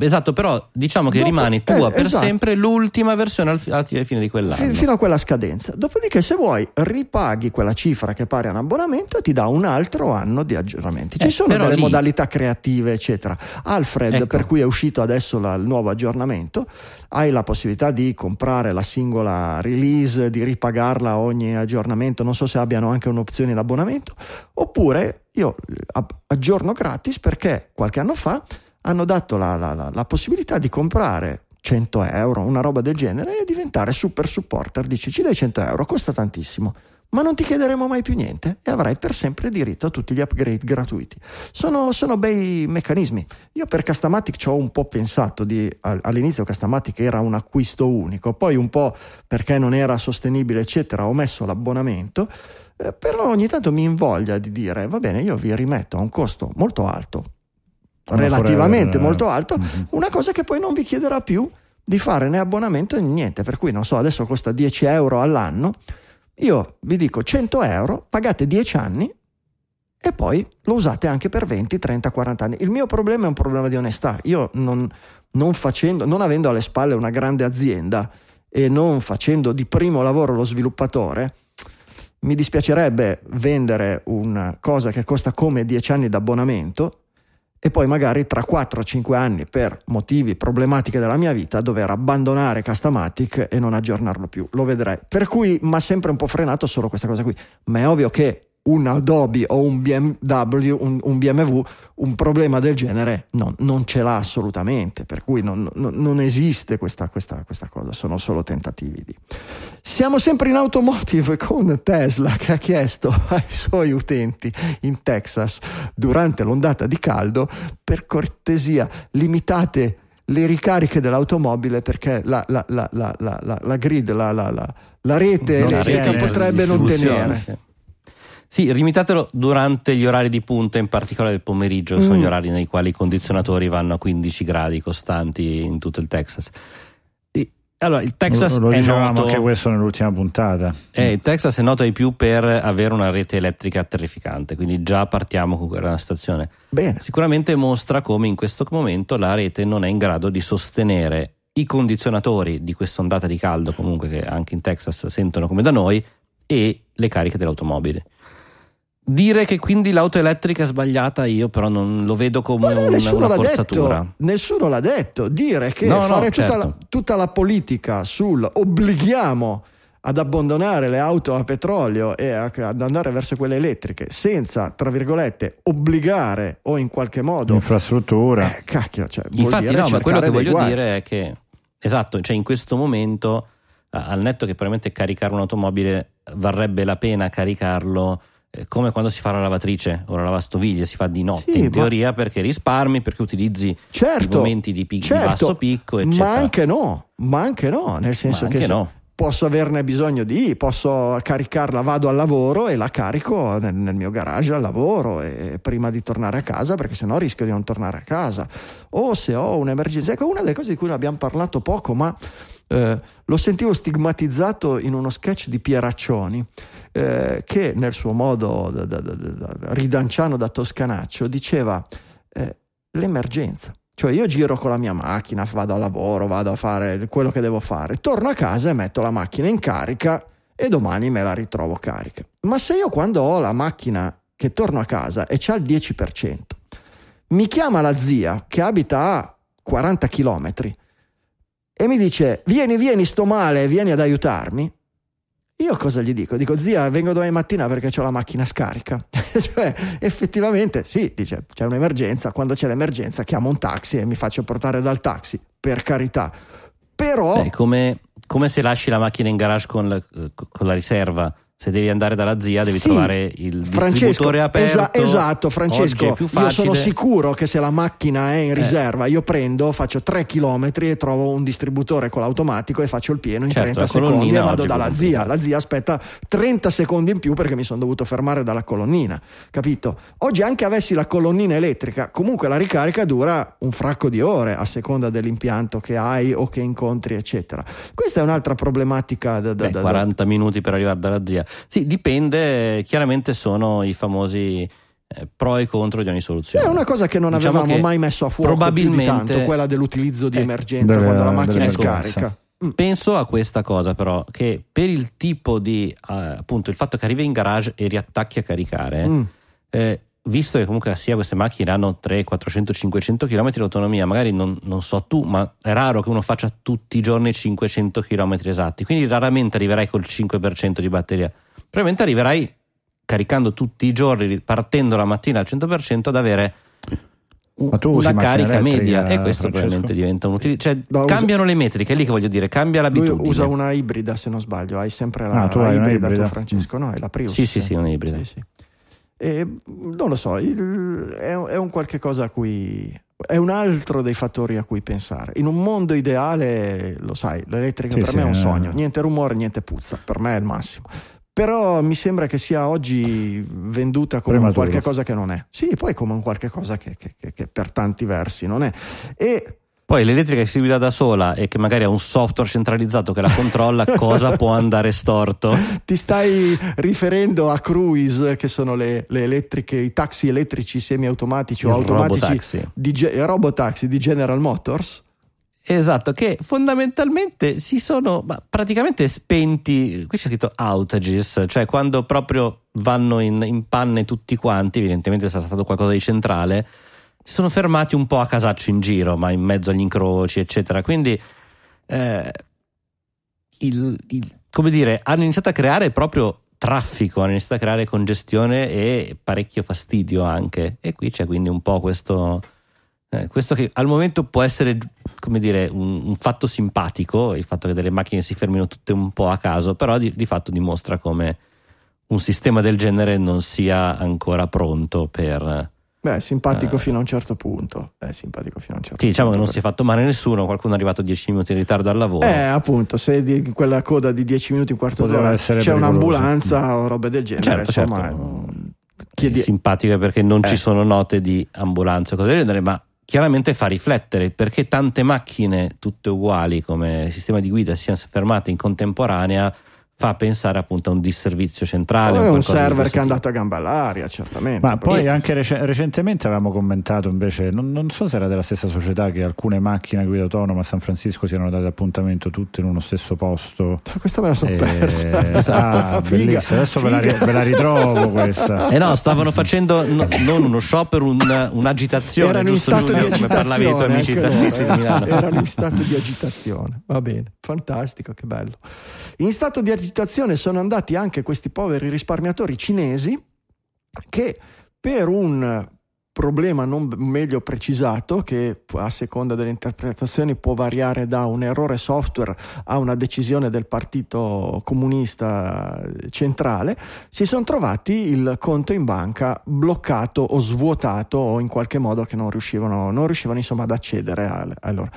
Esatto, però diciamo che rimani tua per sempre l'ultima versione alla fine di quell'anno, fino a quella scadenza. Dopodiché, se vuoi, ripaghi quella cifra che pare a un abbonamento e ti dà un altro anno di aggiornamenti. Ci sono delle modalità creative eccetera. Alfred, per cui è uscito adesso il nuovo aggiornamento, hai la possibilità di comprare la singola release, di ripagarla ogni aggiornamento, non so se abbiano anche un'opzione in abbonamento, oppure io aggiorno gratis, perché qualche anno fa hanno dato la possibilità di comprare €100, una roba del genere, e diventare super supporter. Dici, ci dai €100, costa tantissimo, ma non ti chiederemo mai più niente e avrai per sempre diritto a tutti gli upgrade gratuiti. Sono bei meccanismi. Io per Customatic ci ho un po' pensato, all'inizio Customatic era un acquisto unico, poi un po' perché non era sostenibile eccetera ho messo l'abbonamento, però ogni tanto mi invoglia di dire va bene, io vi rimetto a un costo molto alto, relativamente molto alto, una cosa che poi non vi chiederà più di fare né abbonamento né niente, per cui non so, adesso costa €10 all'anno. Io vi dico €100, pagate 10 anni e poi lo usate anche per 20, 30, 40 anni. Il mio problema è un problema di onestà. Io non avendo alle spalle una grande azienda e non facendo di primo lavoro lo sviluppatore, mi dispiacerebbe vendere una cosa che costa come 10 anni d'abbonamento e poi magari tra 4-5 anni, per motivi, problematiche della mia vita, dover abbandonare Customatic e non aggiornarlo più. Lo vedrei. Per cui mi ha sempre un po' frenato solo questa cosa qui. Ma è ovvio che un Adobe o un BMW, un BMW, un problema del genere non ce l'ha assolutamente. Per cui non esiste questa cosa, sono solo tentativi di... Siamo sempre in automotive con Tesla, che ha chiesto ai suoi utenti in Texas durante l'ondata di caldo: per cortesia limitate le ricariche dell'automobile perché la rete elettrica potrebbe non tenere. Sì, limitatelo durante gli orari di punta, in particolare del pomeriggio, sono gli orari nei quali i condizionatori vanno a 15 gradi costanti in tutto il Texas. Allora, il Texas lo dicevamo, è noto anche questo nell'ultima puntata. Il Texas è noto ai più per avere una rete elettrica terrificante, quindi già partiamo con quella situazione. Bene. Sicuramente mostra come in questo momento la rete non è in grado di sostenere i condizionatori di questa ondata di caldo, comunque, che anche in Texas sentono come da noi, e le cariche dell'automobile. Dire che quindi l'auto elettrica è sbagliata, io però non lo vedo come una forzatura. Nessuno l'ha detto. Dire che certo. tutta la politica sul obblighiamo ad abbandonare le auto a petrolio e ad andare verso quelle elettriche senza, tra virgolette, obbligare o in qualche modo l'infrastruttura. Cacchio, cioè, infatti no, ma quello che voglio dire è che esatto, cioè in questo momento, al netto che probabilmente caricare un'automobile varrebbe la pena caricarlo come quando si fa la lavatrice o la lavastoviglie, si fa di notte, sì, in teoria, perché risparmi, perché utilizzi certo, i momenti di basso picco eccetera. ma anche no nel senso che no. Posso averne bisogno posso caricarla, vado al lavoro e la carico nel mio garage al lavoro e prima di tornare a casa, perché sennò rischio di non tornare a casa, o se ho un'emergenza. Ecco, una delle cose di cui abbiamo parlato poco, ma lo sentivo stigmatizzato in uno sketch di Pieraccioni, che nel suo modo ridanciano da toscanaccio diceva l'emergenza. Cioè io giro con la mia macchina, vado al lavoro, vado a fare quello che devo fare, torno a casa e metto la macchina in carica e domani me la ritrovo carica. Ma se io, quando ho la macchina che torno a casa e c'ha il 10%, mi chiama la zia che abita a 40 chilometri e mi dice vieni sto male, vieni ad aiutarmi, io cosa gli dico? Dico zia, vengo domani mattina perché c'ho la macchina scarica. Cioè effettivamente sì, dice c'è un'emergenza, quando c'è l'emergenza chiamo un taxi e mi faccio portare dal taxi, per carità, però è come se lasci la macchina in garage con la riserva. Se devi andare dalla zia devi trovare il distributore aperto. Esatto Francesco, oggi è più facile. Io sono sicuro che se la macchina è in riserva io prendo, faccio 3 chilometri e trovo un distributore con l'automatico e faccio il pieno in 30 secondi e vado dalla zia. La zia aspetta 30 secondi in più perché mi sono dovuto fermare dalla colonnina, capito? Oggi anche avessi la colonnina elettrica, comunque la ricarica dura un fracco di ore a seconda dell'impianto che hai o che incontri eccetera. Questa è un'altra problematica. 40 minuti per arrivare dalla zia. Sì, dipende, chiaramente sono i famosi pro e contro di ogni soluzione. È una cosa che non avevamo mai messo a fuoco, probabilmente, più di tanto, quella dell'utilizzo di emergenza quando la macchina è scarica. Penso a questa cosa però, che per il tipo di appunto il fatto che arrivi in garage e riattacchi a caricare, visto che comunque sia queste macchine hanno 300, 400, 500 km di autonomia, magari non so tu, ma è raro che uno faccia tutti i giorni 500 km esatti, quindi raramente arriverai col 5% di batteria. Probabilmente arriverai caricando tutti i giorni, partendo la mattina al 100%, ad avere una carica media, e questo probabilmente diventa un utile, cioè no, cambiano le metriche, è lì che voglio dire, cambia l'abitudine. Lui usa una ibrida, se non sbaglio, hai sempre la tu Francesco, no, è la Prius. Sì, una ibrida. Sì. E, non lo so, è un qualche cosa a cui... è un altro dei fattori a cui pensare. In un mondo ideale, lo sai, l'elettrica per me è un sogno, niente rumore, niente puzza, per me è il massimo. Però mi sembra che sia oggi venduta come un qualche cosa che non è. Sì, poi come un qualche cosa che per tanti versi non è. E poi l'elettrica che si guida da sola e che magari ha un software centralizzato che la controlla, cosa può andare storto? Ti stai riferendo a Cruise, che sono le elettriche, i taxi elettrici semiautomatici o automatici, robotaxi di General Motors? Esatto, che fondamentalmente si sono praticamente spenti. Qui c'è scritto outages, cioè quando proprio vanno in panne tutti quanti, evidentemente sarà stato qualcosa di centrale. Si sono fermati un po' a casaccio in giro, ma in mezzo agli incroci eccetera, quindi come dire, hanno iniziato a creare proprio traffico, hanno iniziato a creare congestione e parecchio fastidio anche, e qui c'è quindi un po' questo che al momento può essere, come dire, un fatto simpatico, il fatto che delle macchine si fermino tutte un po' a caso, però di fatto dimostra come un sistema del genere non sia ancora pronto per... Beh, simpatico fino a un certo punto. Sì, diciamo che non si è fatto male nessuno, qualcuno è arrivato 10 minuti in ritardo al lavoro. Appunto, se in quella coda di 10 minuti, un quarto d'ora c'è pericoloso. Un'ambulanza o roba del genere, insomma... Certo. È simpatico perché non ci sono note di ambulanza o cose del genere, ma chiaramente fa riflettere, perché tante macchine tutte uguali come sistema di guida siano fermate in contemporanea fa pensare appunto a un disservizio centrale, un server che è andato a gamba all'aria, certamente. Ma poi anche recentemente avevamo commentato invece, non so se era della stessa società, che alcune macchine a guida autonoma a San Francisco si erano date appuntamento tutte in uno stesso posto. Questa me la sono persa. Esatto. Bellissima. Adesso ve la ritrovo questa. No, stavano facendo non uno sciopero, un'agitazione. Erano in stato di agitazione, come parlavi ai tuoi amici tassisti di Milano. Erano in stato di agitazione. Va bene, fantastico, che bello. In stato di agitazione sono andati anche questi poveri risparmiatori cinesi che, per un problema non meglio precisato, che a seconda delle interpretazioni può variare da un errore software a una decisione del partito comunista centrale, si sono trovati il conto in banca bloccato o svuotato, o in qualche modo che non riuscivano insomma ad accedere a loro.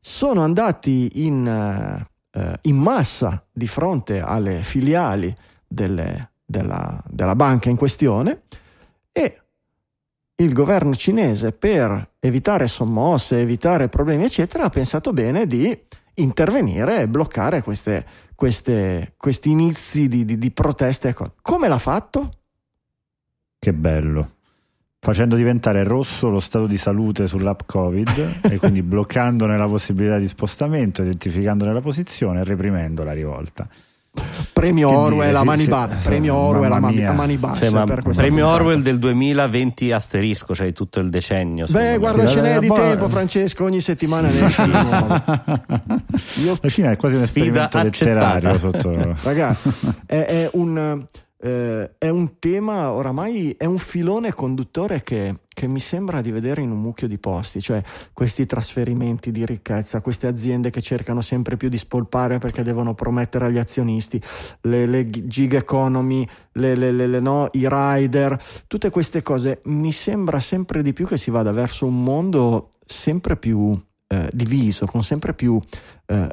Sono andati in massa di fronte alle filiali della banca in questione, e il governo cinese, per evitare sommosse, evitare problemi eccetera, ha pensato bene di intervenire e bloccare questi inizi di proteste. Come l'ha fatto? Che bello! Facendo diventare rosso lo stato di salute sull'app Covid e quindi bloccandone la possibilità di spostamento, identificandone la posizione e reprimendola la rivolta. Premio Orwell a mani basse. Premio Orwell a mani basse. Premio Orwell del 2020 asterisco, cioè tutto il decennio. Beh, guarda, ce n'è di tempo, Francesco, ogni settimana ne La Cina è quasi un esperimento letterario sotto. Ragazzi, è un tema oramai, è un filone conduttore che mi sembra di vedere in un mucchio di posti, cioè questi trasferimenti di ricchezza, queste aziende che cercano sempre più di spolpare perché devono promettere agli azionisti le gig economy, i rider, tutte queste cose. Mi sembra sempre di più che si vada verso un mondo sempre più diviso, con sempre più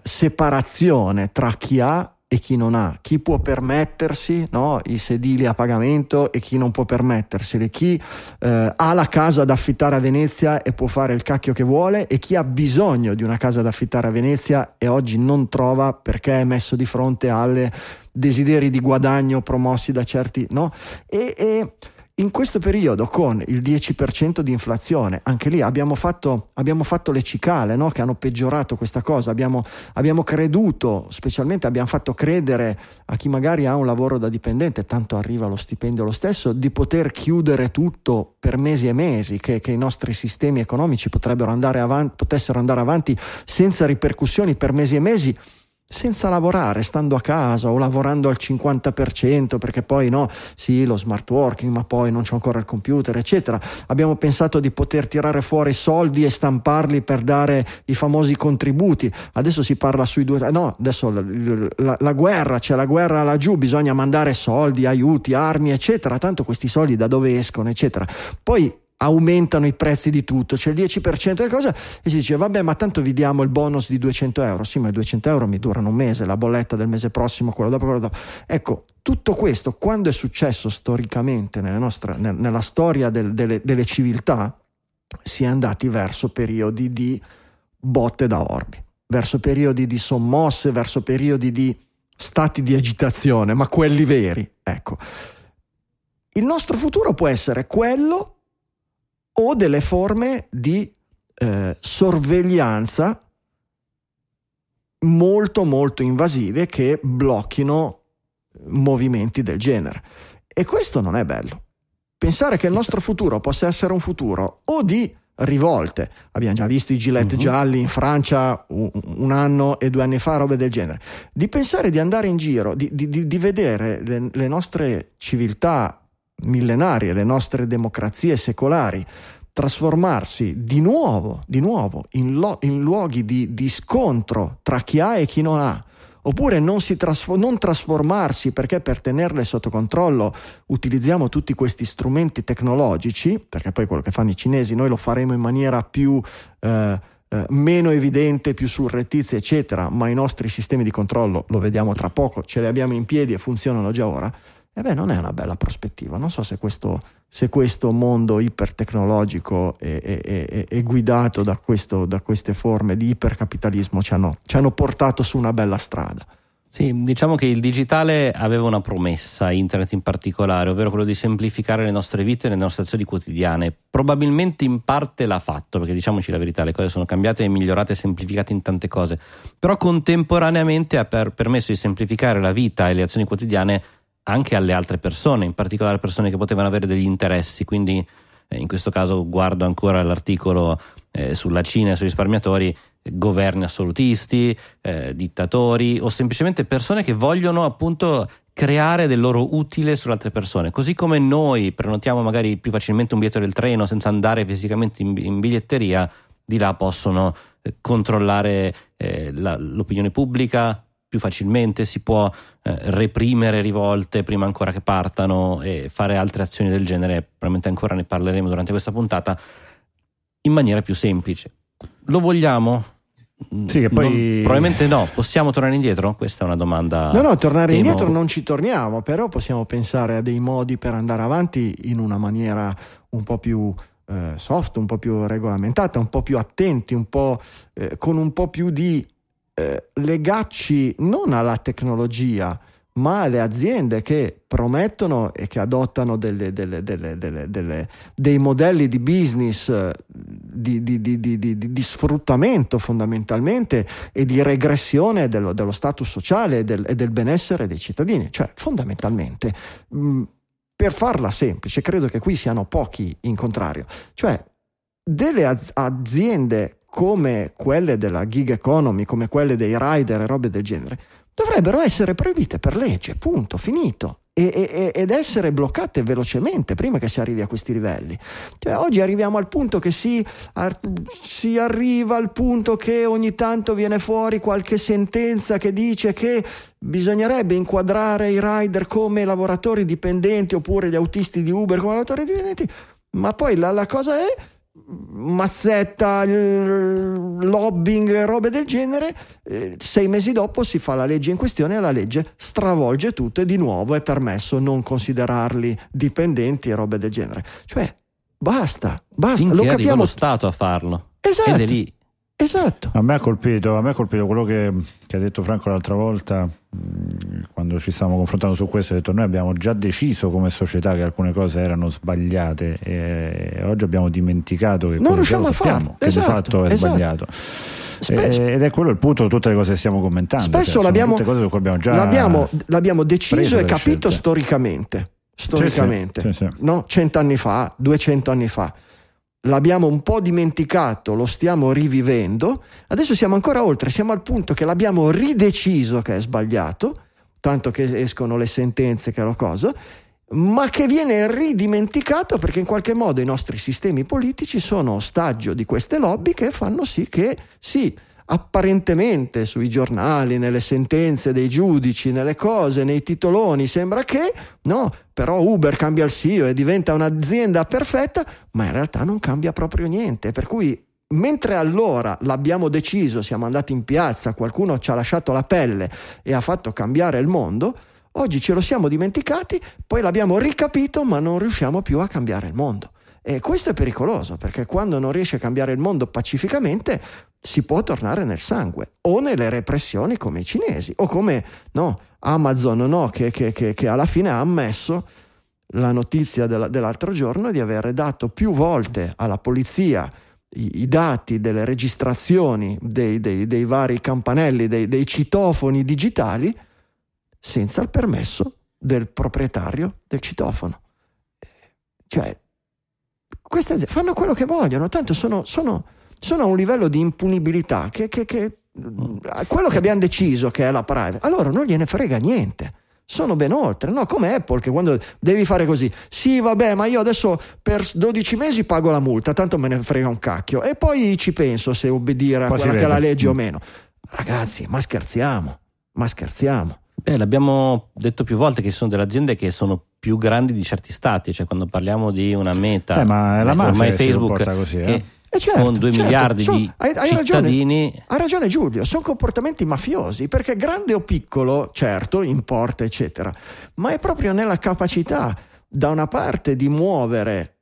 separazione tra chi ha e chi non ha, chi può permettersi, no, i sedili a pagamento e chi non può permetterseli, chi ha la casa da affittare a Venezia e può fare il cacchio che vuole, e chi ha bisogno di una casa da affittare a Venezia e oggi non trova perché è messo di fronte alle desideri di guadagno promossi da certi, no? E in questo periodo, con il 10% di inflazione, anche lì abbiamo fatto le cicale, no? Che hanno peggiorato questa cosa. Abbiamo creduto, specialmente abbiamo fatto credere a chi magari ha un lavoro da dipendente, tanto arriva lo stipendio lo stesso, di poter chiudere tutto per mesi e mesi, che i nostri sistemi economici potessero andare avanti senza ripercussioni per mesi e mesi. senza lavorare, stando a casa o lavorando al 50%, perché poi no, sì, lo smart working, ma poi non c'ho ancora il computer, eccetera. Abbiamo pensato di poter tirare fuori soldi e stamparli per dare i famosi contributi. Adesso si parla sui due, no, adesso la guerra, c'è la guerra laggiù, bisogna mandare soldi, aiuti, armi, eccetera. Tanto questi soldi da dove escono, eccetera. Poi aumentano i prezzi di tutto, c'è il 10% delle cose e si dice vabbè, ma tanto vi diamo il bonus di 200 euro. Sì, ma i 200 euro mi durano un mese, la bolletta del mese prossimo, quello dopo. Ecco, tutto questo quando è successo storicamente nella storia delle civiltà, si è andati verso periodi di botte da orbi, verso periodi di sommosse, verso periodi di stati di agitazione, ma quelli veri. Ecco, il nostro futuro può essere quello o delle forme di sorveglianza molto molto invasive che blocchino movimenti del genere. E questo non è bello. Pensare che il nostro futuro possa essere un futuro o di rivolte, abbiamo già visto i gilet gialli in Francia un anno e 2 anni fa, robe del genere, di pensare di andare in giro, di vedere le nostre civiltà millenarie, le nostre democrazie secolari trasformarsi di nuovo in luoghi di scontro tra chi ha e chi non ha, oppure non trasformarsi, perché per tenerle sotto controllo utilizziamo tutti questi strumenti tecnologici, perché poi quello che fanno i cinesi noi lo faremo in maniera più meno evidente, più surrettizia, eccetera, ma i nostri sistemi di controllo, lo vediamo tra poco, ce li abbiamo in piedi e funzionano già ora. Non è una bella prospettiva. Non so se questo mondo ipertecnologico è guidato da queste forme di ipercapitalismo ci hanno portato su una bella strada. Sì, diciamo che il digitale aveva una promessa, internet in particolare, ovvero quello di semplificare le nostre vite e le nostre azioni quotidiane. Probabilmente in parte l'ha fatto, perché diciamoci la verità, le cose sono cambiate, migliorate e semplificate in tante cose, però contemporaneamente ha permesso di semplificare la vita e le azioni quotidiane anche alle altre persone, in particolare persone che potevano avere degli interessi. Quindi in questo caso guardo ancora l'articolo sulla Cina e sui risparmiatori, governi assolutisti, dittatori o semplicemente persone che vogliono appunto creare del loro utile sulle altre persone, così come noi prenotiamo magari più facilmente un biglietto del treno senza andare fisicamente in biglietteria, di là possono controllare l'opinione pubblica più facilmente, si può reprimere rivolte prima ancora che partano e fare altre azioni del genere. Probabilmente ancora ne parleremo durante questa puntata, in maniera più semplice. Lo vogliamo? Sì, che poi probabilmente no. Possiamo tornare indietro? Questa è una domanda. No, tornare indietro non ci torniamo, però possiamo pensare a dei modi per andare avanti in una maniera un po' più soft, un po' più regolamentata, un po' più attenti, un po' con un po' più di legacci non alla tecnologia ma alle aziende che promettono e che adottano dei modelli di business di sfruttamento fondamentalmente e di regressione dello status sociale e del benessere dei cittadini. Cioè fondamentalmente, per farla semplice, credo che qui siano pochi in contrario, cioè delle aziende come quelle della gig economy, come quelle dei rider e robe del genere, dovrebbero essere proibite per legge, punto, finito, ed essere bloccate velocemente prima che si arrivi a questi livelli. Cioè, oggi arriviamo al punto che si arriva al punto che ogni tanto viene fuori qualche sentenza che dice che bisognerebbe inquadrare i rider come lavoratori dipendenti, oppure gli autisti di Uber come lavoratori dipendenti, ma poi la cosa è mazzetta, lobbying, robe del genere. 6 mesi dopo si fa la legge in questione e la legge stravolge tutto e di nuovo è permesso non considerarli dipendenti e robe del genere. Cioè basta, finché lo capiamo, lo Stato a farlo. Esatto. Ed è lì. Esatto. A me ha colpito quello che ha detto Franco l'altra volta, quando ci stavamo confrontando su questo. Ha detto: noi abbiamo già deciso come società che alcune cose erano sbagliate e oggi abbiamo dimenticato che non riusciamo a farlo, che esatto, di fatto è sbagliato. Ed è quello il punto di tutte le cose che stiamo commentando. Spesso l'abbiamo deciso e capito storicamente, no? 100 anni fa, 200 anni fa. l'abbiamo un po' dimenticato, lo stiamo rivivendo, adesso siamo ancora oltre, siamo al punto che l'abbiamo rideciso che è sbagliato, tanto che escono le sentenze che lo cosa, ma che viene ridimenticato perché in qualche modo i nostri sistemi politici sono ostaggio di queste lobby che fanno sì che sì, apparentemente sui giornali, nelle sentenze dei giudici, nelle cose, nei titoloni sembra che no, però Uber cambia il CEO e diventa un'azienda perfetta, ma in realtà non cambia proprio niente, per cui mentre allora l'abbiamo deciso, siamo andati in piazza, qualcuno ci ha lasciato la pelle e ha fatto cambiare il mondo, oggi ce lo siamo dimenticati, poi l'abbiamo ricapito ma non riusciamo più a cambiare il mondo. E questo è pericoloso, perché quando non riesci a cambiare il mondo pacificamente si può tornare nel sangue o nelle repressioni come i cinesi o come no, Amazon no, che alla fine ha ammesso la notizia dell'altro giorno di aver dato più volte alla polizia i dati delle registrazioni dei vari campanelli, dei citofoni digitali senza il permesso del proprietario del citofono. Cioè, queste aziende fanno quello che vogliono, tanto sono a un livello di impunibilità che quello che abbiamo deciso che è la privacy, allora non gliene frega niente, sono ben oltre, no? Come Apple, che quando devi fare così, sì vabbè ma io adesso per 12 mesi pago la multa, tanto me ne frega un cacchio e poi ci penso se obbedire a quella che è la legge o meno. Ragazzi, ma scherziamo. L'abbiamo detto più volte che ci sono delle aziende che sono più grandi di certi stati, cioè quando parliamo di una Meta, ma è la mafia ormai, Facebook così, che certo, con 2 miliardi di cittadini. Ha ragione Giulio, sono comportamenti mafiosi, perché grande o piccolo certo importa eccetera, ma è proprio nella capacità da una parte di muovere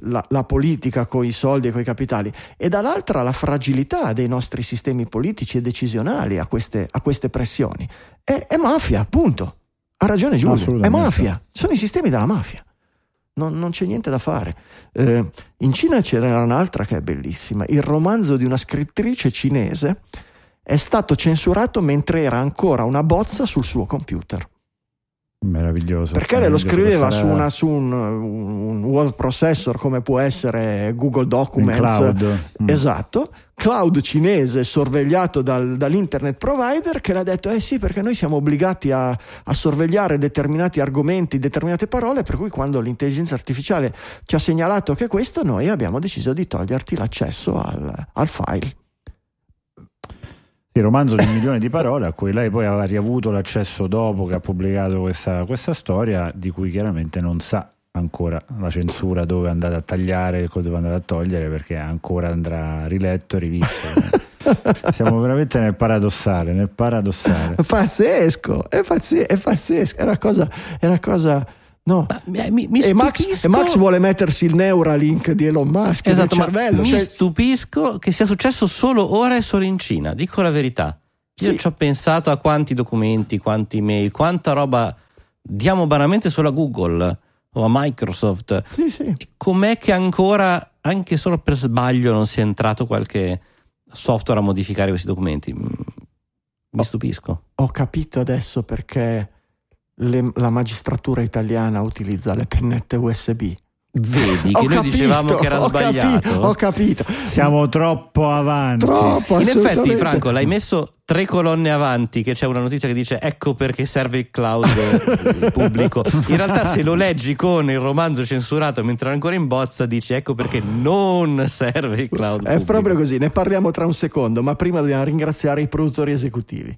la politica con i soldi e con i capitali e dall'altra la fragilità dei nostri sistemi politici e decisionali a queste pressioni. È mafia, punto. Ha ragione Giulio, è mafia, sono i sistemi della mafia. Non c'è niente da fare. In Cina c'era un'altra che è bellissima, il romanzo di una scrittrice cinese è stato censurato mentre era ancora una bozza sul suo computer. Meraviglioso, perché lei lo scriveva su un word processor come può essere Google Documents, cloud. Esatto, cloud cinese sorvegliato dall'internet provider che le ha detto sì perché noi siamo obbligati a sorvegliare determinati argomenti, determinate parole, per cui quando l'intelligenza artificiale ci ha segnalato che questo, noi abbiamo deciso di toglierti l'accesso al file. Il romanzo di 1 milione di parole a cui lei poi aveva riavuto l'accesso dopo che ha pubblicato questa storia, di cui chiaramente non sa ancora la censura dove è andata a tagliare, dove è andata a togliere, perché ancora andrà riletto e rivisto. Siamo veramente nel paradossale. È pazzesco, è una cosa no. Max vuole mettersi il Neuralink di Elon Musk, esatto, nel cervello. Stupisco che sia successo solo ora e solo in Cina, dico la verità. Io sì, ci ho pensato a quanti documenti, quanti mail, quanta roba diamo banalmente solo a Google o a Microsoft. Sì. E com'è che ancora, anche solo per sbaglio, non sia entrato qualche software a modificare questi documenti? Mi stupisco. Ho capito adesso perché la magistratura italiana utilizza le pennette USB. Vedi che noi dicevamo che era sbagliato. Ho capito. Siamo troppo avanti. In effetti, Franco, l'hai messo 3 colonne avanti, che c'è una notizia che dice ecco perché serve il cloud pubblico. In realtà, se lo leggi con il romanzo censurato mentre era ancora in bozza, dici ecco perché non serve il cloud pubblico. È proprio così, ne parliamo tra un secondo, ma prima dobbiamo ringraziare i produttori esecutivi.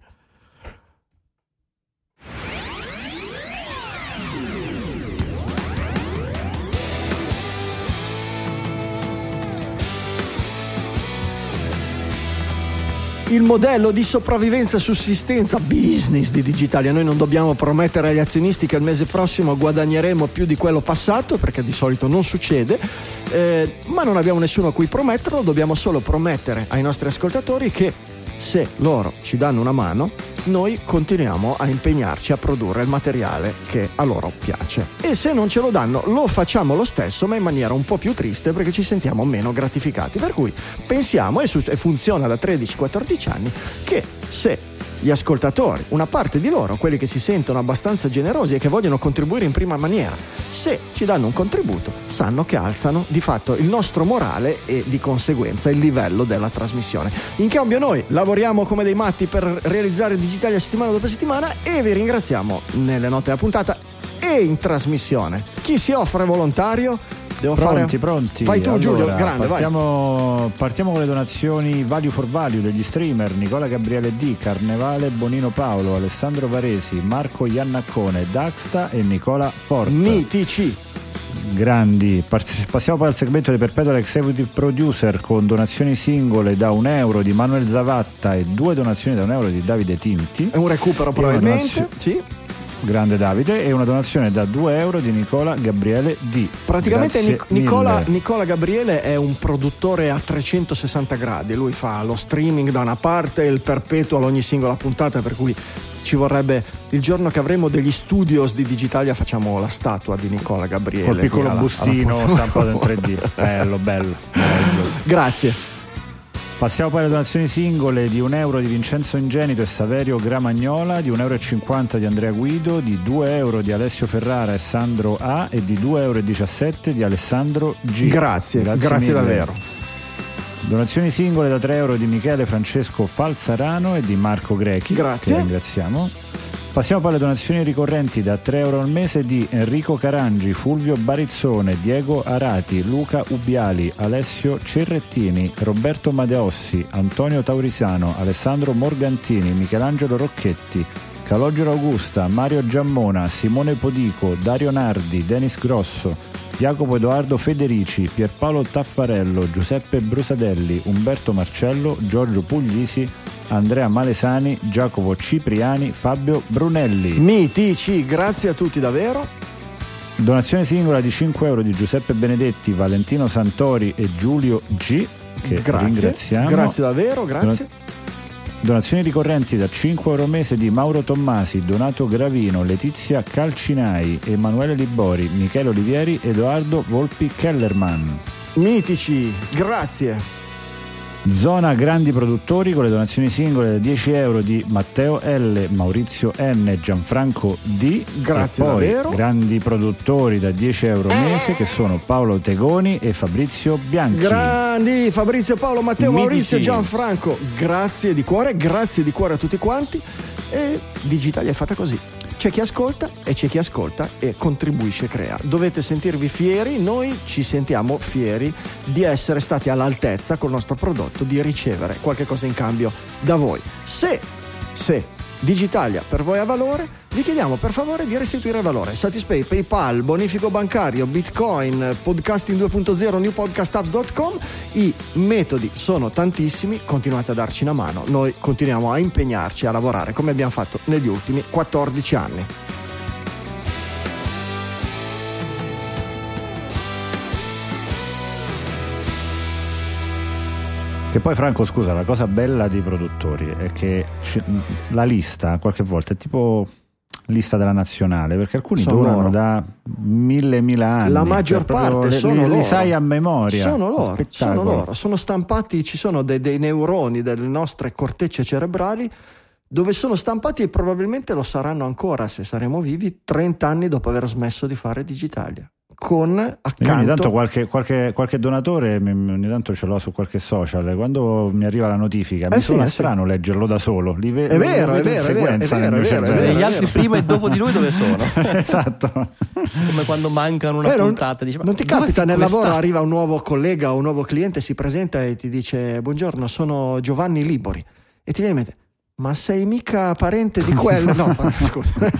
Il modello di sopravvivenza e sussistenza business di Digitalia. Noi non dobbiamo promettere agli azionisti che il mese prossimo guadagneremo più di quello passato, perché di solito non succede, ma non abbiamo nessuno a cui prometterlo, dobbiamo solo promettere ai nostri ascoltatori che se loro ci danno una mano, noi continuiamo a impegnarci a produrre il materiale che a loro piace, e se non ce lo danno lo facciamo lo stesso, ma in maniera un po' più triste perché ci sentiamo meno gratificati, per cui pensiamo, e funziona da 13-14 anni, che se gli ascoltatori, una parte di loro, quelli che si sentono abbastanza generosi e che vogliono contribuire in prima maniera. Se ci danno un contributo, sanno che alzano di fatto il nostro morale e di conseguenza il livello della trasmissione. In cambio noi lavoriamo come dei matti per realizzare Digitalia settimana dopo settimana e vi ringraziamo nelle note della puntata e in trasmissione. Chi si offre volontario? Pronti. Fai tu, allora, Giulio, grande, vai. Partiamo con le donazioni value for value degli streamer Nicola Gabriele D, Carnevale Bonino Paolo, Alessandro Varesi, Marco Iannaccone, Daxta e Nicola Forte. Mitici. Grandi. Passiamo poi al segmento di Perpetual Executive Producer con donazioni singole da €1 di Manuel Zavatta e due donazioni da €1 di Davide Tinti. È un recupero probabilmente, sì. Grande Davide, e una donazione da €2 di Nicola Gabriele D. Praticamente Nicola Gabriele è un produttore a 360 gradi, lui fa lo streaming da una parte e il perpetual ogni singola puntata, per cui ci vorrebbe, il giorno che avremo degli studios di Digitalia facciamo la statua di Nicola Gabriele col piccolo bustino stampato in 3D. bello. Grazie. Passiamo poi alle donazioni singole di €1 di Vincenzo Ingenito e Saverio Gramagnola, di €1,50 di Andrea Guido, di €2 di Alessio Ferrara e Sandro A e di €2,17 di Alessandro G. Grazie davvero. Donazioni singole da €3 di Michele Francesco Falzarano e di Marco Grechi. Grazie. Che ringraziamo. Passiamo poi alle donazioni ricorrenti da €3 al mese di Enrico Carangi, Fulvio Barizzone, Diego Arati, Luca Ubbiali, Alessio Cerrettini, Roberto Madeossi, Antonio Taurisano, Alessandro Morgantini, Michelangelo Rocchetti, Calogero Augusta, Mario Giammona, Simone Podico, Dario Nardi, Denis Grosso, Jacopo Edoardo Federici, Pierpaolo Taffarello, Giuseppe Brusadelli, Umberto Marcello, Giorgio Puglisi, Andrea Malesani, Giacomo Cipriani, Fabio Brunelli. Mitici, grazie a tutti davvero. Donazione singola di €5 di Giuseppe Benedetti, Valentino Santori e Giulio G, che ringraziamo. Grazie davvero, grazie. Donazioni ricorrenti da €5 al mese di Mauro Tommasi, Donato Gravino, Letizia Calcinai, Emanuele Libori, Michele Olivieri, Edoardo Volpi Kellerman. Mitici, grazie. Zona grandi produttori con le donazioni singole da €10 di Matteo L, Maurizio N, Gianfranco D. Grazie e poi davvero. Grandi produttori da €10 al mese che sono Paolo Tegoni e Fabrizio Bianchi. Grandi Fabrizio, Paolo, Matteo, Maurizio, Gianfranco. Grazie di cuore a tutti quanti. E Digitalia è fatta così. C'è chi ascolta e c'è chi ascolta e contribuisce e crea. Dovete sentirvi fieri, noi ci sentiamo fieri di essere stati all'altezza col nostro prodotto, di ricevere qualche cosa in cambio da voi. Se Digitalia per voi ha valore, vi chiediamo per favore di restituire valore. Satispay, PayPal, bonifico bancario, Bitcoin, Podcasting 2.0, newpodcastapps.com. I metodi sono tantissimi, continuate a darci una mano. Noi continuiamo a impegnarci a lavorare come abbiamo fatto negli ultimi 14 anni. Che poi, Franco, scusa, la cosa bella dei produttori è che la lista qualche volta è tipo lista della nazionale, perché alcuni durano da mille anni, la maggior parte sono loro, li sai a memoria, sono loro, sono stampati, ci sono dei neuroni delle nostre cortecce cerebrali dove sono stampati e probabilmente lo saranno ancora, se saremo vivi, 30 anni dopo aver smesso di fare Digitalia. Con accanto, ogni tanto qualche donatore ogni tanto ce l'ho su qualche social, quando mi arriva la notifica mi suona strano leggerlo da solo, è vero, gli altri prima e dopo di lui dove sono? Esatto, come quando mancano una puntata, dice, non ti capita nel lavoro arriva un nuovo collega o un nuovo cliente, si presenta e ti dice buongiorno, sono Giovanni Libori, e ti viene in mente, ma sei mica parente di quello? No, scusa.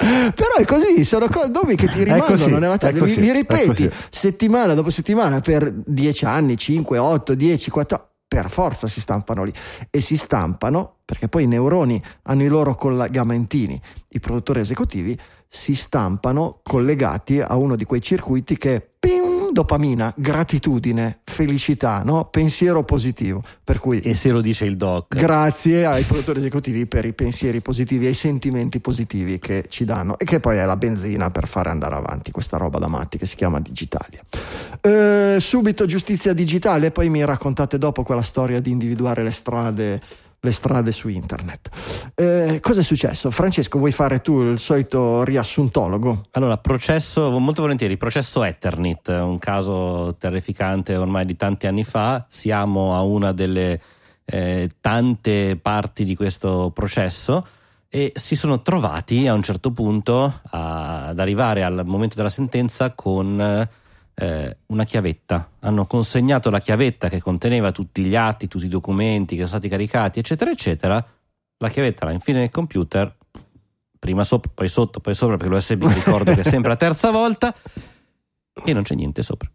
Però è così, sono nomi che ti rimangono nella testa, li ripeti settimana dopo settimana per 10 anni, 5, 8, 10, 4, per forza si stampano lì, e si stampano perché poi i neuroni hanno i loro collegamentini, i produttori esecutivi si stampano collegati a uno di quei circuiti che dopamina, gratitudine, felicità, no? Pensiero positivo, per cui, e se lo dice il doc, grazie ai produttori esecutivi per i pensieri positivi e i sentimenti positivi che ci danno e che poi è la benzina per fare andare avanti questa roba da matti che si chiama Digitalia. Subito giustizia digitale, poi mi raccontate dopo quella storia di individuare le strade su internet. Cosa è successo? Francesco, vuoi fare tu il solito riassuntologo? Allora, processo Eternit, un caso terrificante ormai di tanti anni fa. Siamo a una delle tante parti di questo processo e si sono trovati a un certo punto ad arrivare al momento della sentenza con una chiavetta. Hanno consegnato la chiavetta che conteneva tutti gli atti, tutti i documenti che sono stati caricati, eccetera eccetera. La chiavetta la infine nel computer, prima sopra, poi sotto, poi sopra, perché l'USB mi ricordo che è sempre la terza volta, e non c'è niente sopra.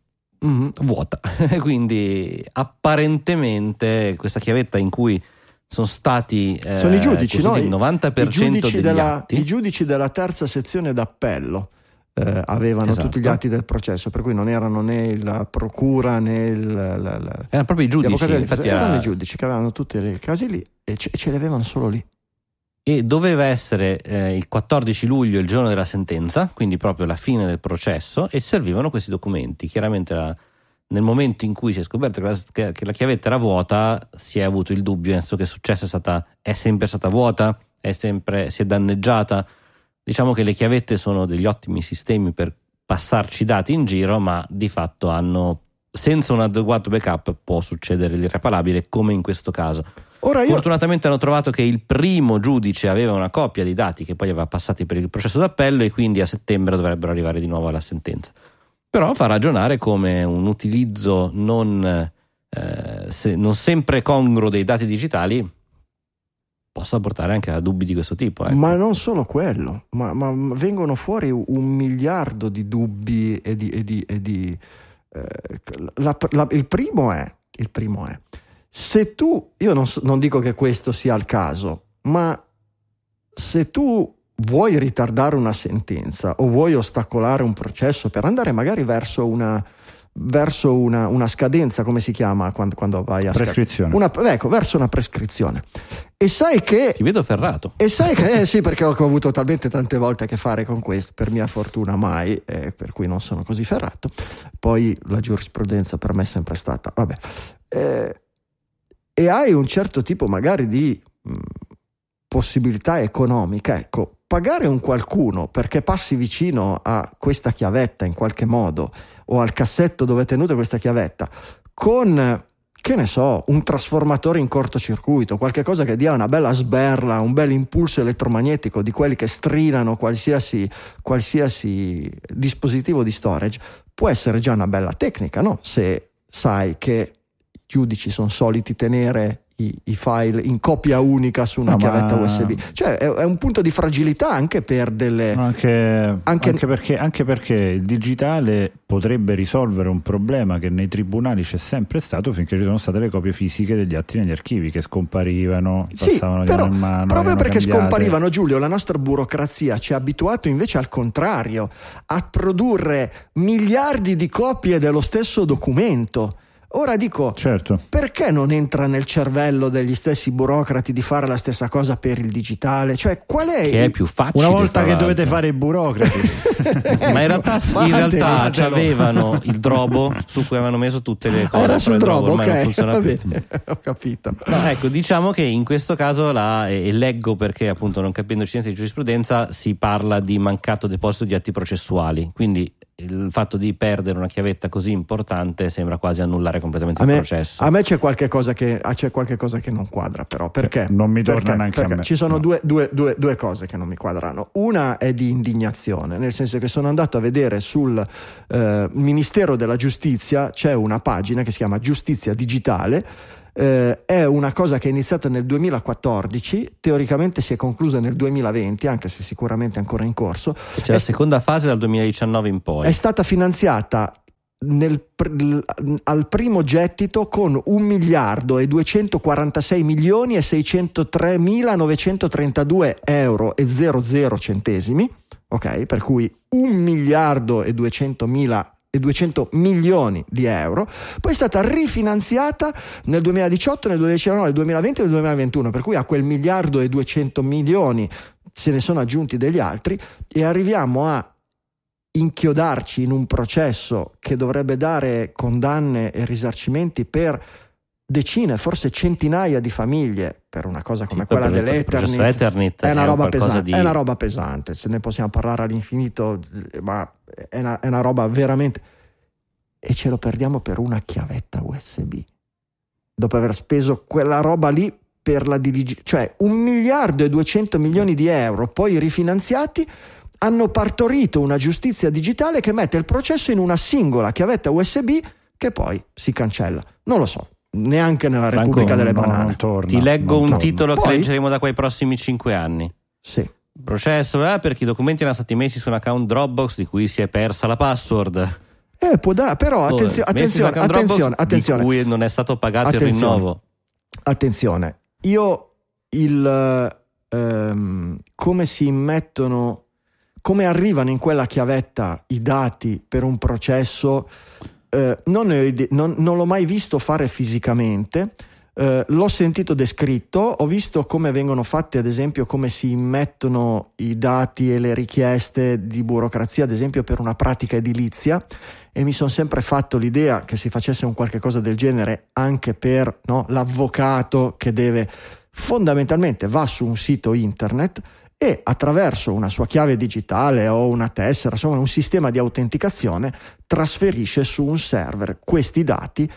Vuota. Quindi apparentemente questa chiavetta in cui sono stati sono i giudici, no? Il 90% degli atti. I giudici della terza sezione d'appello avevano, esatto, tutti gli atti del processo, per cui non erano né la procura né erano proprio i giudici, erano i giudici che avevano tutti i casi lì e ce li avevano solo lì. E doveva essere il 14 luglio il giorno della sentenza, quindi proprio la fine del processo, e servivano questi documenti. Chiaramente nel momento in cui si è scoperto che la chiavetta era vuota, si è avuto il dubbio, nel senso che è sempre stata vuota, si è danneggiata. Diciamo che le chiavette sono degli ottimi sistemi per passarci dati in giro, ma di fatto hanno, senza un adeguato backup può succedere l'irreparabile, come in questo caso. Fortunatamente hanno trovato che il primo giudice aveva una copia di dati che poi aveva passati per il processo d'appello, e quindi a settembre dovrebbero arrivare di nuovo alla sentenza. Però fa ragionare come un utilizzo non sempre congruo dei dati digitali possa portare anche a dubbi di questo tipo. Ma non solo quello, ma vengono fuori 1 miliardo di dubbi Il primo è se tu, io non dico che questo sia il caso, ma se tu vuoi ritardare una sentenza o vuoi ostacolare un processo per andare magari verso una scadenza, come si chiama quando vai a prescrizione, verso una prescrizione, e sai che ti vedo ferrato, e sai che sì, perché ho avuto talmente tante volte a che fare con questo, per mia fortuna mai, per cui non sono così ferrato. Poi la giurisprudenza per me è sempre stata vabbè. E hai un certo tipo magari di possibilità economica, ecco, pagare un qualcuno perché passi vicino a questa chiavetta in qualche modo, o al cassetto dove è tenuta questa chiavetta, con, che ne so, un trasformatore in cortocircuito, qualche cosa che dia una bella sberla, un bel impulso elettromagnetico di quelli che strinano qualsiasi dispositivo di storage, può essere già una bella tecnica, no? Se sai che giudici sono soliti tenere i file in copia unica su una chiavetta USB, cioè è un punto di fragilità anche per delle anche perché il digitale potrebbe risolvere un problema che nei tribunali c'è sempre stato finché ci sono state le copie fisiche degli atti negli archivi che scomparivano, passavano però, di mano in mano, proprio perché cambiate. Scomparivano, Giulio, la nostra burocrazia ci ha abituato invece al contrario, a produrre miliardi di copie dello stesso documento. Ora dico, certo, perché non entra nel cervello degli stessi burocrati di fare la stessa cosa per il digitale? Cioè, qual è? Che è più facile. Una volta che dovete fare i burocrati. Ma in realtà c'avevano il Drobo su cui avevano messo tutte le cose. Era sul Drobo, ormai okay, non funziona più. Bene, ho capito. No, ecco, diciamo che in questo caso e leggo, perché appunto non capendo niente di giurisprudenza, si parla di mancato deposito di atti processuali. Quindi il fatto di perdere una chiavetta così importante sembra quasi annullare completamente il processo. A me c'è qualche cosa che non quadra, però, perché non mi torna neanche a me. Ci sono due cose che non mi quadrano. Una è di indignazione, nel senso che sono andato a vedere sul Ministero della Giustizia, c'è una pagina che si chiama Giustizia Digitale. È una cosa che è iniziata nel 2014, teoricamente si è conclusa nel 2020, anche se sicuramente ancora in corso. C'è la seconda fase dal 2019 in poi. È stata finanziata al primo gettito con 1.246.603.932 euro e 00 centesimi, ok? Per cui 1.200.000 e 200 milioni di euro, poi è stata rifinanziata nel 2018, nel 2019, nel 2020 e nel 2021, per cui a quel 1.200.000.000 se ne sono aggiunti degli altri e arriviamo a inchiodarci in un processo che dovrebbe dare condanne e risarcimenti per decine, forse centinaia di famiglie per una cosa come quella dell'Eternit, è una roba pesante, se ne possiamo parlare all'infinito, ma è una roba veramente, e ce lo perdiamo per una chiavetta USB, dopo aver speso quella roba lì per la diligenza, cioè 1.200.000.000 di euro poi rifinanziati hanno partorito una giustizia digitale che mette il processo in una singola chiavetta USB che poi si cancella. Non lo so, neanche nella Repubblica delle Banane. Ti leggo un titolo che leggeremo da quei prossimi 5 anni. Sì. Processo perché i documenti erano stati messi su un account Dropbox di cui si è persa la password. Può dare, però attenzione. Di cui non è stato pagato il rinnovo. Attenzione. Come si immettono, come arrivano in quella chiavetta i dati per un processo, non l'ho mai visto fare fisicamente, l'ho sentito descritto, ho visto come vengono fatte, ad esempio come si immettono i dati e le richieste di burocrazia, ad esempio per una pratica edilizia, e mi sono sempre fatto l'idea che si facesse un qualche cosa del genere anche per l'avvocato che deve, fondamentalmente va su un sito internet e attraverso una sua chiave digitale o una tessera, insomma un sistema di autenticazione, trasferisce su un server questi dati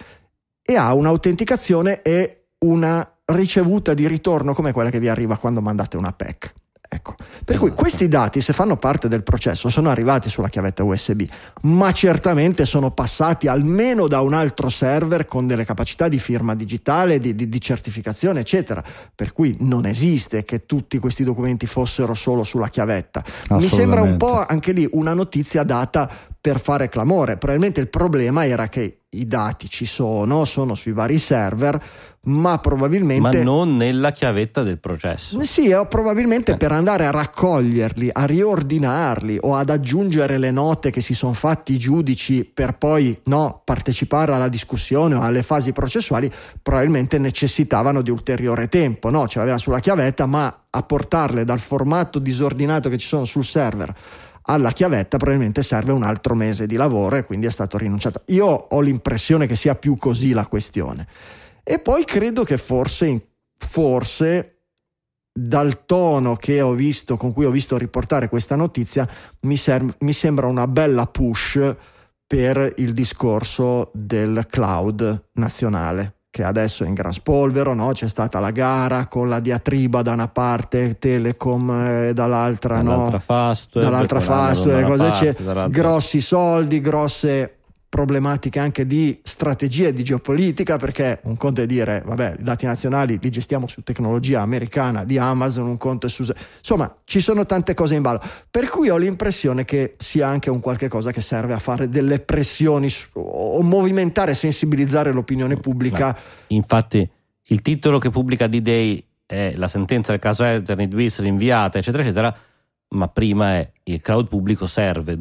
e ha un'autenticazione e una ricevuta di ritorno come quella che vi arriva quando mandate una PEC. Ecco. Per cui questi dati, se fanno parte del processo, sono arrivati sulla chiavetta USB, ma certamente sono passati almeno da un altro server con delle capacità di firma digitale, di certificazione, eccetera. Per cui non esiste che tutti questi documenti fossero solo sulla chiavetta. Mi sembra un po' anche lì una notizia data per fare clamore. Probabilmente il problema era che i dati ci sono sui vari server, ma probabilmente, ma non nella chiavetta del processo. Sì, probabilmente per andare a raccoglierli, a riordinarli o ad aggiungere le note che si sono fatti i giudici per poi partecipare alla discussione o alle fasi processuali, probabilmente necessitavano di ulteriore tempo, ce l'aveva sulla chiavetta, ma a portarle dal formato disordinato che ci sono sul server alla chiavetta probabilmente serve un altro mese di lavoro, e quindi è stato rinunciato. Io ho l'impressione che sia più così la questione. E poi credo che forse dal tono che ho visto, con cui ho visto riportare questa notizia, mi sembra una bella push per il discorso del cloud nazionale, che adesso è in gran spolvero, c'è stata la gara con la diatriba da una parte Telecom e dall'altra Fastweb, cosa c'è, grossi soldi, grosse problematiche anche di strategie di geopolitica, perché un conto è dire i dati nazionali li gestiamo su tecnologia americana di Amazon, un conto è su, insomma ci sono tante cose in ballo, per cui ho l'impressione che sia anche un qualche cosa che serve a fare delle pressioni o movimentare, sensibilizzare l'opinione pubblica. Infatti il titolo che pubblica D-Day è la sentenza del caso Eternit bis rinviata, eccetera eccetera, ma prima è il cloud pubblico serve, :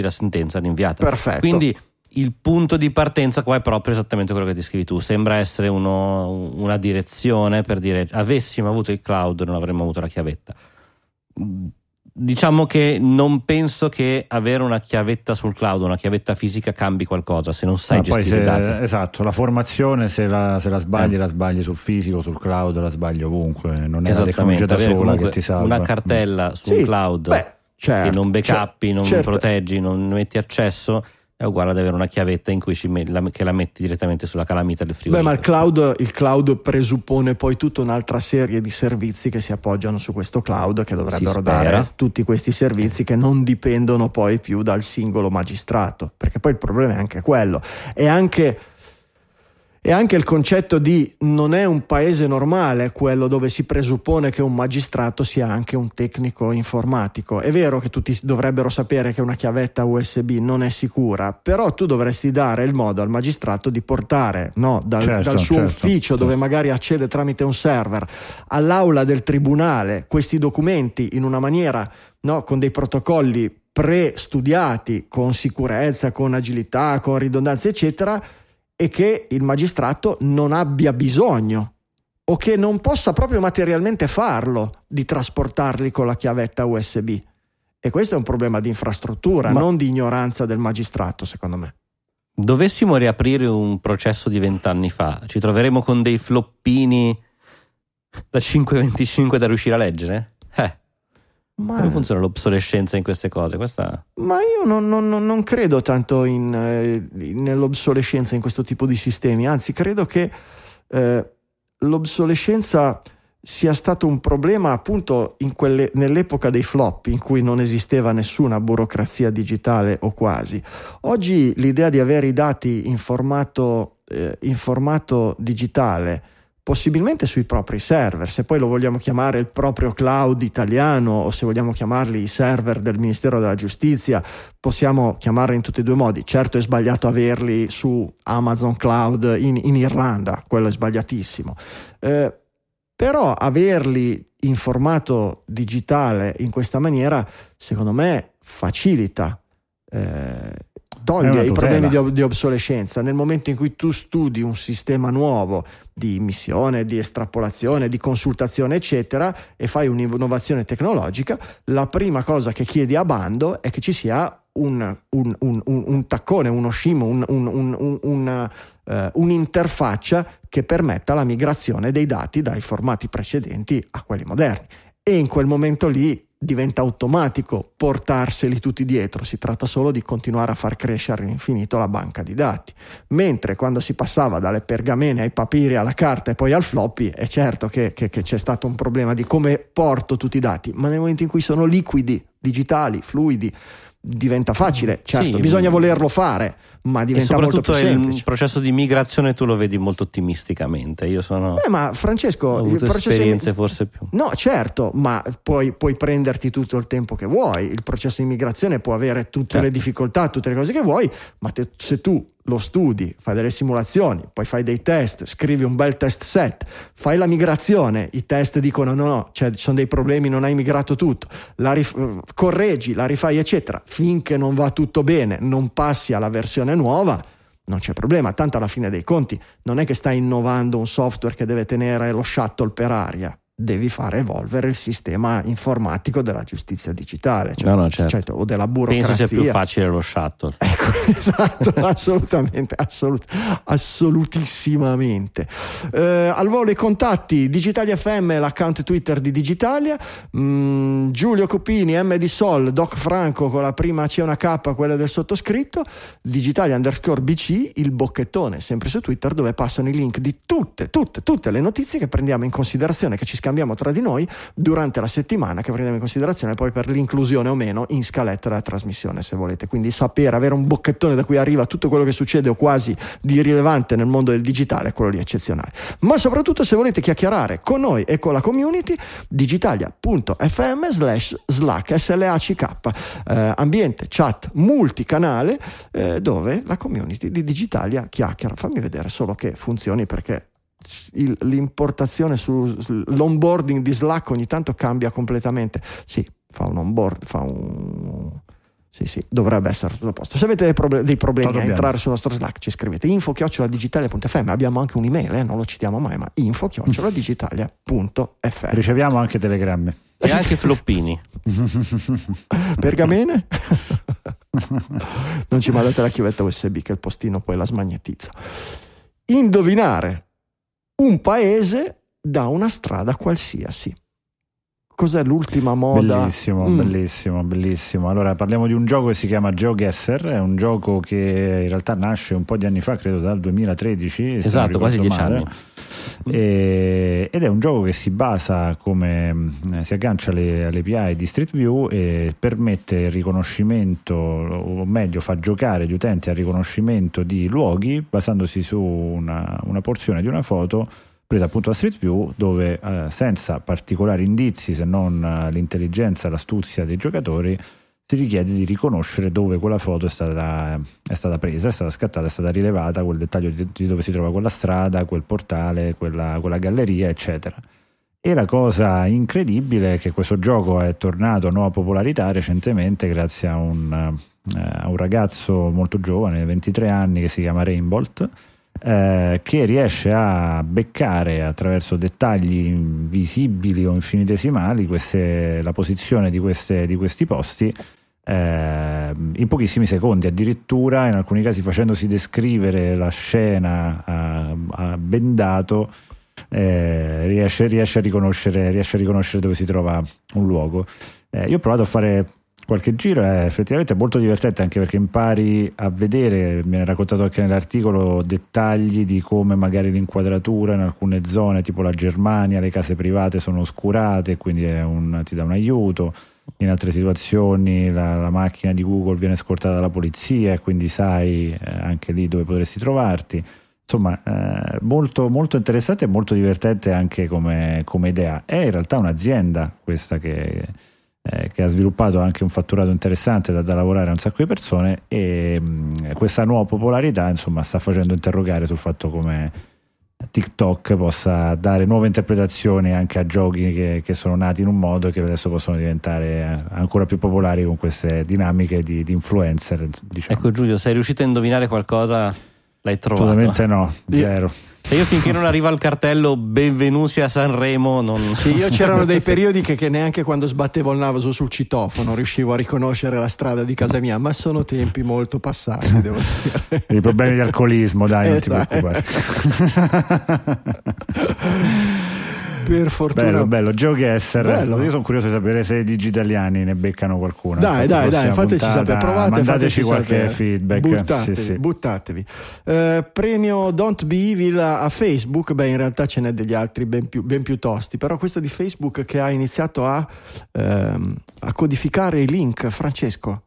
la sentenza rinviata. Perfetto. Quindi il punto di partenza qua è proprio esattamente quello che descrivi tu, sembra essere una direzione per dire: avessimo avuto il cloud non avremmo avuto la chiavetta. Diciamo che non penso che avere una chiavetta sul cloud, una chiavetta fisica, cambi qualcosa se non sai gestire i dati. Esatto, la formazione se la sbagli, la sbagli sul fisico, sul cloud la sbagli ovunque, non è la tecnologia da sola che ti salva. Una cartella sul cloud che non backupi, non proteggi, non metti accesso, è uguale ad avere una chiavetta in cui che la metti direttamente sulla calamita del frigorifero. Ma il cloud presuppone poi tutta un'altra serie di servizi che si appoggiano su questo cloud, che dovrebbero dare tutti questi servizi che non dipendono poi più dal singolo magistrato, perché poi il problema è anche quello. E anche il concetto di non è un paese normale quello dove si presuppone che un magistrato sia anche un tecnico informatico. È vero che tutti dovrebbero sapere che una chiavetta USB non è sicura, però tu dovresti dare il modo al magistrato di portare dal suo ufficio, dove magari accede tramite un server, all'aula del tribunale questi documenti in una maniera, con dei protocolli pre-studiati, con sicurezza, con agilità, con ridondanza, eccetera, e che il magistrato non abbia bisogno o che non possa proprio materialmente farlo, di trasportarli con la chiavetta USB. E questo è un problema di infrastruttura, non di ignoranza del magistrato, secondo me. Dovessimo riaprire un processo di 20 anni fa, ci troveremo con dei floppini da 5,25 da riuscire a leggere? Ma come funziona l'obsolescenza in queste cose? Questa... Ma io non credo tanto nell'obsolescenza in questo tipo di sistemi, anzi credo che l'obsolescenza sia stato un problema appunto nell'epoca dei flop, in cui non esisteva nessuna burocrazia digitale o quasi. Oggi l'idea di avere i dati in formato digitale, possibilmente sui propri server, se poi lo vogliamo chiamare il proprio cloud italiano o se vogliamo chiamarli i server del Ministero della Giustizia, possiamo chiamarli in tutti e due i modi. Certo è sbagliato averli su Amazon Cloud in Irlanda, quello è sbagliatissimo, però averli in formato digitale in questa maniera, secondo me, facilita, toglie i problemi di obsolescenza. Nel momento in cui tu studi un sistema nuovo di emissione, di estrapolazione, di consultazione, eccetera, e fai un'innovazione tecnologica, la prima cosa che chiedi a bando è che ci sia un taccone, uno scimo, un'interfaccia che permetta la migrazione dei dati dai formati precedenti a quelli moderni, e in quel momento lì diventa automatico portarseli tutti dietro, si tratta solo di continuare a far crescere all'infinito la banca di dati. Mentre quando si passava dalle pergamene ai papiri, alla carta e poi al floppy, è certo che c'è stato un problema di come porto tutti i dati, ma nel momento in cui sono liquidi, digitali, fluidi, diventa facile. Certo, sì, bisogna volerlo fare, ma diventa molto più semplice. Soprattutto il processo di migrazione tu lo vedi molto ottimisticamente. Io sono ma Francesco, ho avuto esperienze forse più. No, certo, ma puoi prenderti tutto il tempo che vuoi. Il processo di migrazione può avere tutte le difficoltà, tutte le cose che vuoi, ma se tu lo studi, fai delle simulazioni, poi fai dei test, scrivi un bel test set, fai la migrazione, i test dicono no, cioè ci sono dei problemi, non hai migrato tutto, correggi, la rifai, eccetera, finché non va tutto bene, non passi alla versione nuova, non c'è problema. Tanto alla fine dei conti non è che stai innovando un software che deve tenere lo shuttle per aria, devi fare evolvere il sistema informatico della giustizia digitale, cioè, certo, o della burocrazia. Penso sia più facile lo shuttle. Ecco, esatto, assolutamente, assolutissimamente. Al volo i contatti: Digitalia FM, l'account Twitter di Digitalia, Giulio Copini, MD Sol, Doc Franco con la prima C e una K, quella del sottoscritto, Digitalia_BC, il bocchettone, sempre su Twitter, dove passano i link di tutte le notizie che prendiamo in considerazione, che ci scambiamo tra di noi durante la settimana, che prendiamo in considerazione poi per l'inclusione o meno in scaletta della trasmissione, se volete. Quindi sapere, avere un bocchettone da cui arriva tutto quello che succede o quasi di rilevante nel mondo del digitale, quello lì è eccezionale. Ma soprattutto, se volete chiacchierare con noi e con la community, digitalia.fm/slack/slack ambiente chat multicanale, dove la community di Digitalia chiacchiera. Fammi vedere solo che funzioni, perché l'importazione l'onboarding di Slack ogni tanto cambia completamente. Sì, fa un onboard, sì, dovrebbe essere tutto a posto. Se avete dei problemi a entrare sul nostro Slack, ci scrivete info@digitalia.fm. Abbiamo anche un'email, non lo citiamo mai, ma info@digitalia.fm. Riceviamo anche telegrammi e anche floppini. Pergamene? Non ci mandate la chiavetta USB, che il postino poi la smagnetizza. Indovinare un paese da una strada qualsiasi. Cos'è l'ultima moda? Bellissimo. Allora, parliamo di un gioco che si chiama GeoGuessr, è un gioco che in realtà nasce un po' di anni fa, credo dal 2013. Esatto, quasi 10 anni. Ed è un gioco che si basa, si aggancia all'API di Street View e permette il riconoscimento, o meglio fa giocare gli utenti al riconoscimento di luoghi basandosi su una porzione di una foto presa appunto da Street View, dove senza particolari indizi se non l'intelligenza, l'astuzia dei giocatori, si richiede di riconoscere dove quella foto è stata presa, è stata scattata, è stata rilevata, quel dettaglio di dove si trova quella strada, quel portale, quella galleria, eccetera. E la cosa incredibile è che questo gioco è tornato a nuova popolarità recentemente grazie a un ragazzo molto giovane, 23 anni, che si chiama Rainbolt, che riesce a beccare attraverso dettagli invisibili o infinitesimali la posizione di questi posti in pochissimi secondi, addirittura in alcuni casi facendosi descrivere la scena a bendato, riesce a riconoscere dove si trova un luogo. Io ho provato a fare qualche giro, effettivamente è molto divertente, anche perché impari a vedere, mi ha raccontato anche nell'articolo, dettagli di come magari l'inquadratura in alcune zone, tipo la Germania, le case private sono oscurate, quindi ti dà un aiuto. In altre situazioni la macchina di Google viene scortata dalla polizia, quindi sai anche lì dove potresti trovarti. Insomma, molto, molto interessante e molto divertente anche come idea. È in realtà un'azienda questa che ha sviluppato anche un fatturato interessante da lavorare a un sacco di persone, e questa nuova popolarità, insomma, sta facendo interrogare sul fatto come TikTok possa dare nuove interpretazioni anche a giochi che sono nati in un modo e che adesso possono diventare ancora più popolari con queste dinamiche di influencer, diciamo. Ecco Giulio, sei riuscito a indovinare qualcosa? L'hai trovato? Assolutamente no, zero. E io finché non arriva il cartello benvenuti a Sanremo non... Sì, io c'erano dei periodi che neanche quando sbattevo il naso sul citofono riuscivo a riconoscere la strada di casa mia, ma sono tempi molto passati, devo dire. I problemi di alcolismo, dai, non ti preoccupare. Per fortuna. Bello, GeoGuessr. Io sono curioso di sapere se i digitaliani ne beccano qualcuno. Dai, fateci sapere, provate, mandateci qualche feedback. Buttatevi. Premio Don't Be Evil a Facebook. Beh, in realtà ce n'è degli altri ben più tosti, però questa di Facebook che ha iniziato a codificare i link, Francesco.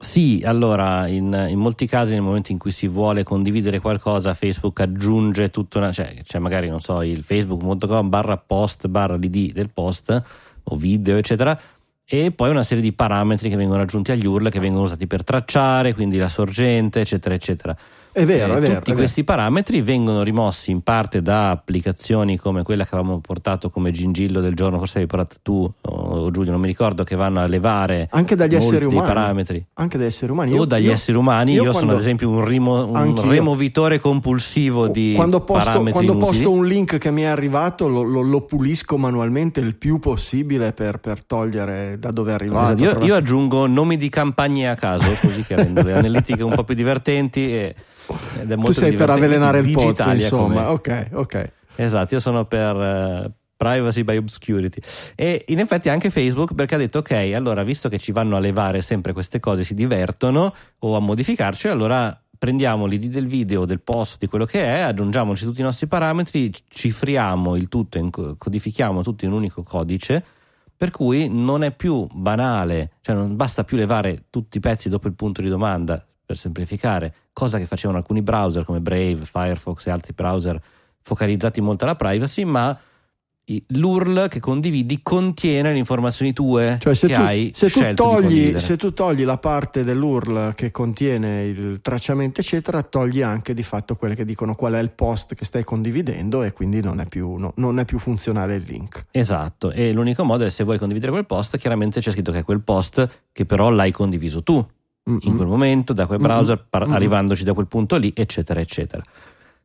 Sì, allora in molti casi nel momento in cui si vuole condividere qualcosa Facebook aggiunge tutta una, cioè magari non so, il facebook.com/post/l'id del post o video eccetera, e poi una serie di parametri che vengono aggiunti agli URL che vengono usati per tracciare, quindi la sorgente eccetera eccetera. È vero. Tutti questi parametri vengono rimossi in parte da applicazioni come quella che avevamo portato come gingillo del giorno, forse avevi portato tu o Giulio, non mi ricordo, che vanno a levare anche dagli esseri umani, parametri anche da esseri umani o dagli esseri umani. Io sono ad esempio un removitore compulsivo di parametri. Quando posto un link che mi è arrivato lo pulisco manualmente il più possibile per togliere da dove è arrivato. Esatto, io aggiungo nomi di campagne a caso così che rendo le analitiche un po' più divertenti ed è molto... Tu sei per avvelenare il pozzo, insomma. Ok. Esatto, io sono per privacy by obscurity. E in effetti anche Facebook, perché ha detto ok, allora visto che ci vanno a levare sempre queste cose, si divertono o a modificarci, allora prendiamo l'id del video, del post, di quello che è, aggiungiamoci tutti i nostri parametri, cifriamo il tutto, codifichiamo tutto in un unico codice, per cui non è più banale, cioè non basta più levare tutti i pezzi dopo il punto di domanda, per semplificare, cosa che facevano alcuni browser come Brave, Firefox e altri browser focalizzati molto alla privacy, ma l'URL che condividi contiene le informazioni tue, cioè se tu togli la parte dell'URL che contiene il tracciamento eccetera, togli anche di fatto quelle che dicono qual è il post che stai condividendo, e quindi non è più funzionale il link. Esatto, e l'unico modo è se vuoi condividere quel post, chiaramente c'è scritto che è quel post che però l'hai condiviso tu in quel momento, da quel browser, arrivandoci da quel punto lì, eccetera eccetera.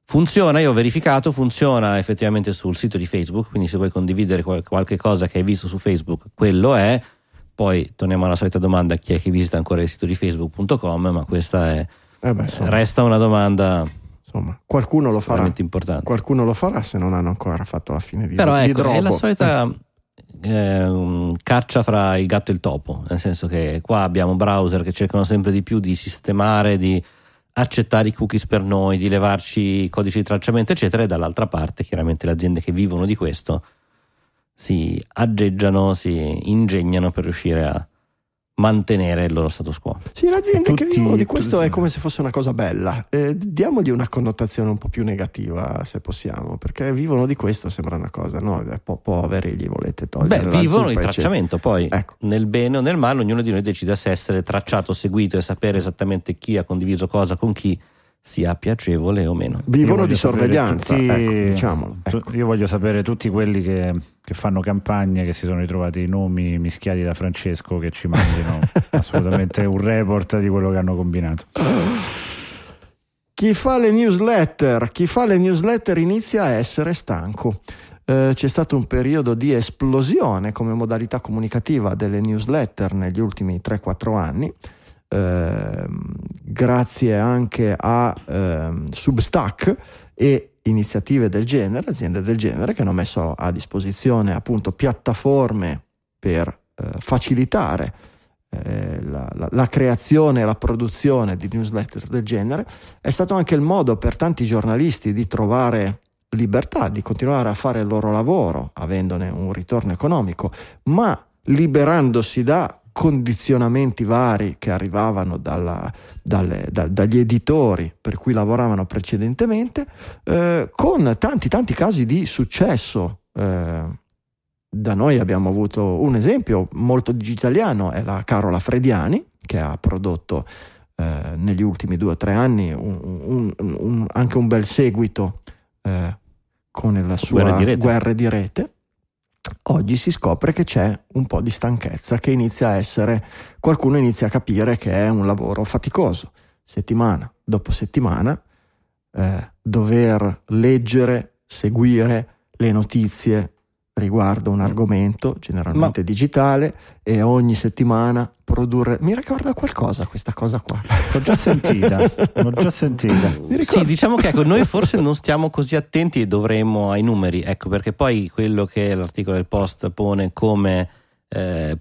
Funziona, io ho verificato, funziona effettivamente sul sito di Facebook, quindi se vuoi condividere qualche cosa che hai visto su Facebook, quello è. Poi torniamo alla solita domanda: chi è che visita ancora il sito di facebook.com? Ma questa è resta una domanda, insomma, qualcuno lo farà, importante. Qualcuno lo farà, se non hanno ancora fatto la fine di Drobo. Però ecco, è la solita caccia fra il gatto e il topo, nel senso che qua abbiamo browser che cercano sempre di più di sistemare, di accettare i cookies per noi, di levarci i codici di tracciamento eccetera, e dall'altra parte chiaramente le aziende che vivono di questo si aggeggiano, si ingegnano per riuscire a mantenere il loro status quo. Sì, l'azienda che vivono di questo è come se fosse una cosa bella, diamogli una connotazione un po' più negativa se possiamo, perché vivono di questo sembra una cosa, no? Poveri, gli volete togliere. Beh, vivono il tracciamento, poi ecco, nel bene o nel male ognuno di noi decide se essere tracciato, seguito, e sapere esattamente chi ha condiviso cosa con chi sia piacevole o meno. Vivono di sorveglianza, ecco, diciamolo. Ecco. Io voglio sapere tutti quelli che fanno campagne, che si sono ritrovati i nomi mischiati da Francesco, che ci mandino assolutamente un report di quello che hanno combinato. Chi fa le newsletter inizia a essere stanco. C'è stato un periodo di esplosione come modalità comunicativa delle newsletter negli ultimi 3-4 anni, grazie anche a Substack e iniziative del genere, aziende del genere che hanno messo a disposizione appunto piattaforme per facilitare la creazione e la produzione di newsletter del genere. È stato anche il modo per tanti giornalisti di trovare libertà, di continuare a fare il loro lavoro avendone un ritorno economico, ma liberandosi da condizionamenti vari che arrivavano dagli editori per cui lavoravano precedentemente, con tanti casi di successo. Da noi abbiamo avuto un esempio molto digitaliano, è la Carola Frediani, che ha prodotto negli ultimi 2 o 3 anni anche un bel seguito con la sua Guerre di Rete. Oggi si scopre che c'è un po' di stanchezza, che qualcuno inizia a capire che è un lavoro faticoso, settimana dopo settimana, dover leggere, seguire le notizie riguardo un argomento generalmente digitale e ogni settimana produrre. Mi ricorda qualcosa questa cosa qua? L'ho già sentita. Sì, diciamo che noi forse non stiamo così attenti e dovremmo ai numeri, perché poi quello che l'articolo del Post pone come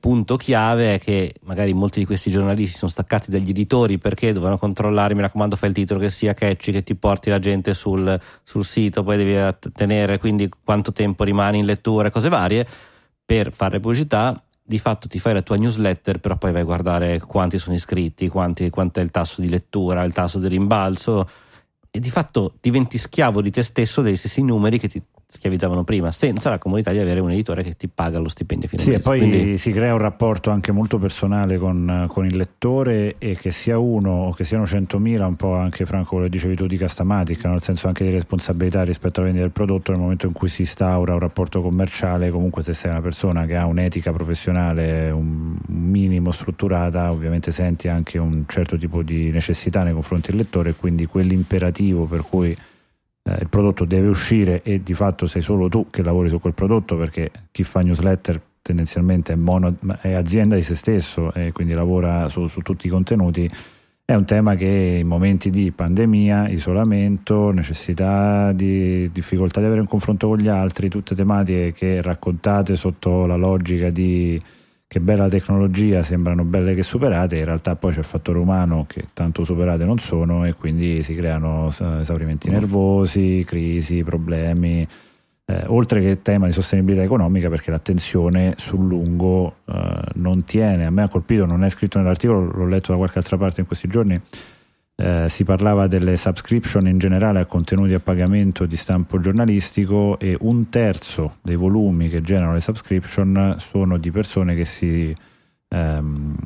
punto chiave è che magari molti di questi giornalisti sono staccati dagli editori perché dovevano controllare, mi raccomando fai il titolo che sia catchy, che ti porti la gente sul sito, poi devi tenere quindi quanto tempo rimani in lettura, cose varie, per fare pubblicità. Di fatto ti fai la tua newsletter, però poi vai a guardare quanti sono iscritti, quanto è il tasso di lettura, il tasso di rimbalzo, e di fatto diventi schiavo di te stesso, degli stessi numeri che ti schiavizzavano prima, senza la comodità di avere un editore che ti paga lo stipendio fine mese. E poi quindi si crea un rapporto anche molto personale con il lettore, e che sia uno o che siano 100.000, un po' anche Franco lo dicevi tu di Castamatica, nel senso anche di responsabilità rispetto alla vendita del prodotto. Nel momento in cui si instaura un rapporto commerciale, comunque se sei una persona che ha un'etica professionale un minimo strutturata, ovviamente senti anche un certo tipo di necessità nei confronti del lettore, quindi quell'imperativo per cui il prodotto deve uscire, e di fatto sei solo tu che lavori su quel prodotto, perché chi fa newsletter tendenzialmente è azienda di se stesso e quindi lavora su tutti i contenuti. È un tema che in momenti di pandemia, isolamento, necessità di difficoltà di avere un confronto con gli altri, tutte tematiche che raccontate sotto la logica di che bella tecnologia, sembrano belle che superate, in realtà poi c'è il fattore umano che tanto superate non sono, e quindi si creano esaurimenti nervosi, crisi, problemi, oltre che tema di sostenibilità economica, perché l'attenzione sul lungo non tiene. A me ha colpito, non è scritto nell'articolo, l'ho letto da qualche altra parte in questi giorni, si parlava delle subscription in generale a contenuti a pagamento di stampo giornalistico, e 1/3 dei volumi che generano le subscription sono di persone che si levano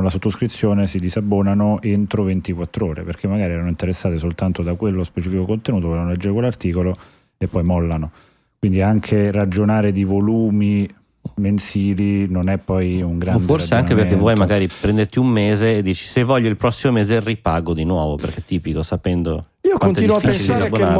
la sottoscrizione, si disabbonano entro 24 ore perché magari erano interessate soltanto da quello specifico contenuto, volevano leggere quell'articolo e poi mollano. Quindi anche ragionare di volumi mensili non è poi un grande, o forse anche perché vuoi magari prenderti un mese e dici se voglio il prossimo mese ripago di nuovo, perché è tipico, sapendo. Io continuo a pensare che il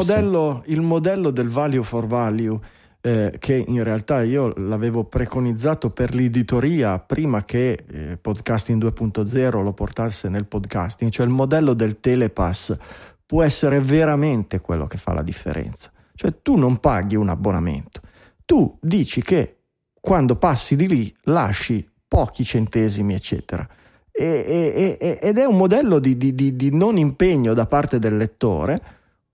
modello del value for value, che in realtà io l'avevo preconizzato per l'editoria prima che Podcasting 2.0 lo portasse nel podcasting, cioè il modello del telepass, può essere veramente quello che fa la differenza. Cioè tu non paghi un abbonamento, tu dici che quando passi di lì lasci pochi centesimi eccetera, ed è un modello di non impegno da parte del lettore,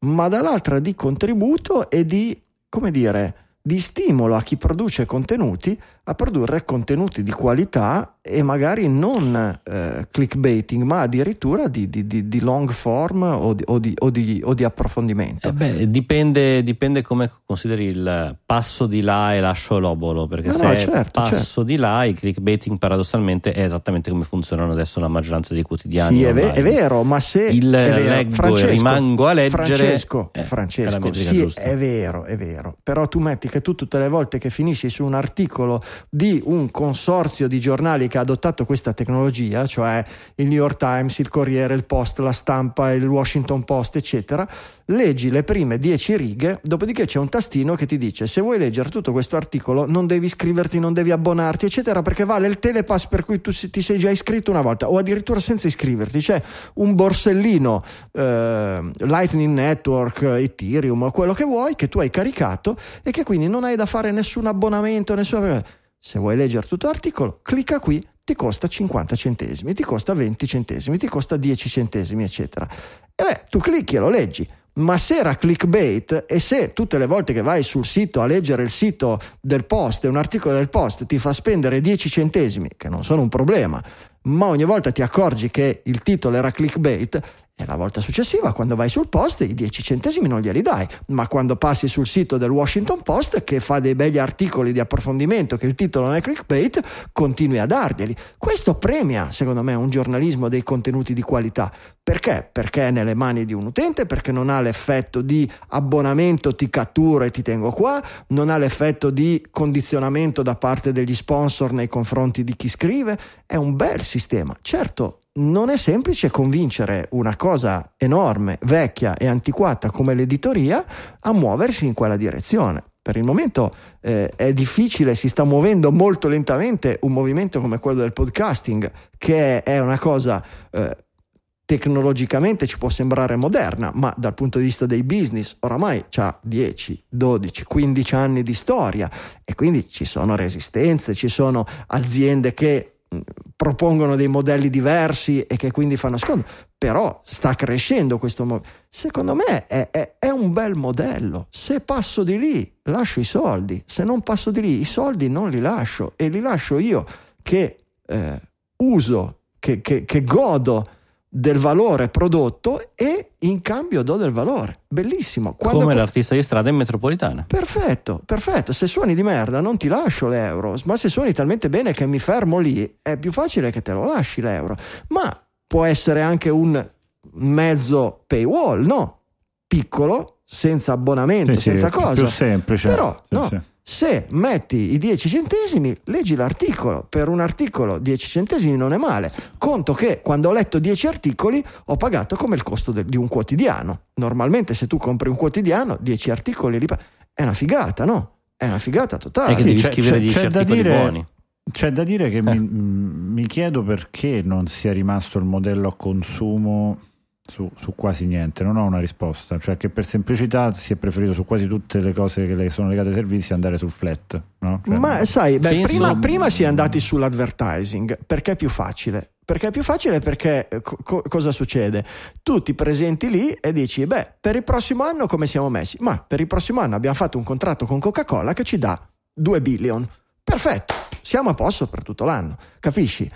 ma dall'altra di contributo e di, come dire, di stimolo a chi produce contenuti a produrre contenuti di qualità, e magari non clickbaiting, ma addirittura di long form o di approfondimento. Dipende come consideri il passo di là e lascio l'obolo, perché certo. Di là, il clickbaiting paradossalmente è esattamente come funzionano adesso la maggioranza dei quotidiani. Sì, è vero, ma se il leggo Francesco, e rimango a leggere Francesco, sì, è vero, però tu metti che tutte le volte che finisci su un articolo di un consorzio di giornali che ha adottato questa tecnologia, cioè il New York Times, il Corriere, il Post, la Stampa, il Washington Post, eccetera. Leggi le prime 10 righe, dopodiché c'è un tastino che ti dice: se vuoi leggere tutto questo articolo non devi iscriverti, non devi abbonarti, eccetera, perché vale il telepass per cui tu ti sei già iscritto una volta, o addirittura senza iscriverti. C'è un borsellino Lightning Network, Ethereum, quello che vuoi, che tu hai caricato e che quindi non hai da fare nessun abbonamento, nessuna... Se vuoi leggere tutto l'articolo, clicca qui, ti costa 50 centesimi, ti costa 20 centesimi, ti costa 10 centesimi, eccetera. E beh, tu clicchi e lo leggi. Ma se era clickbait, e se tutte le volte che vai sul sito a leggere il sito del Post e un articolo del Post ti fa spendere 10 centesimi, che non sono un problema, ma ogni volta ti accorgi che il titolo era clickbait, e la volta successiva quando vai sul Post i 10 centesimi non glieli dai, ma quando passi sul sito del Washington Post, che fa dei begli articoli di approfondimento, che il titolo non è clickbait, continui a darglieli. Questo premia, secondo me, un giornalismo dei contenuti di qualità. Perché? Perché è nelle mani di un utente, perché non ha l'effetto di abbonamento, ti catturo e ti tengo qua, non ha l'effetto di condizionamento da parte degli sponsor nei confronti di chi scrive. È un bel sistema. Certo, non è semplice convincere una cosa enorme, vecchia e antiquata come l'editoria a muoversi in quella direzione. Per il momento è difficile, si sta muovendo molto lentamente un movimento come quello del podcasting, che è una cosa tecnologicamente ci può sembrare moderna, ma dal punto di vista dei business oramai c'ha 10, 12, 15 anni di storia, e quindi ci sono resistenze, ci sono aziende che propongono dei modelli diversi e che quindi fanno sconto, però sta crescendo questo secondo me è un bel modello. Se passo di lì lascio i soldi, se non passo di lì i soldi non li lascio, e li lascio io che uso, che godo del valore prodotto e in cambio do del valore. Bellissimo. Come l'artista di strada in metropolitana. Perfetto. Se suoni di merda non ti lascio l'euro, ma se suoni talmente bene che mi fermo lì è più facile che te lo lasci l'euro. Ma può essere anche un mezzo paywall, no? Piccolo, senza abbonamento, senza cosa. Più semplice. Però no. Se metti i 10 centesimi, leggi l'articolo. Per un articolo 10 centesimi non è male. Conto che quando ho letto 10 articoli ho pagato come il costo di un quotidiano. Normalmente se tu compri un quotidiano, 10 articoli li è una figata, no? È una figata totale. È che devi scrivere 10 articoli buoni. C'è da dire che mi chiedo perché non sia rimasto il modello a consumo su quasi niente. Non ho una risposta, cioè che per semplicità si è preferito su quasi tutte le cose che sono legate ai servizi andare sul flat, no? Cioè, ma sai, prima si è andati sull'advertising perché è più facile. Perché cosa succede? Tu ti presenti lì e dici: beh, per il prossimo anno come siamo messi? Ma per il prossimo anno abbiamo fatto un contratto con Coca-Cola che ci dà 2 billion. Perfetto, siamo a posto per tutto l'anno, capisci?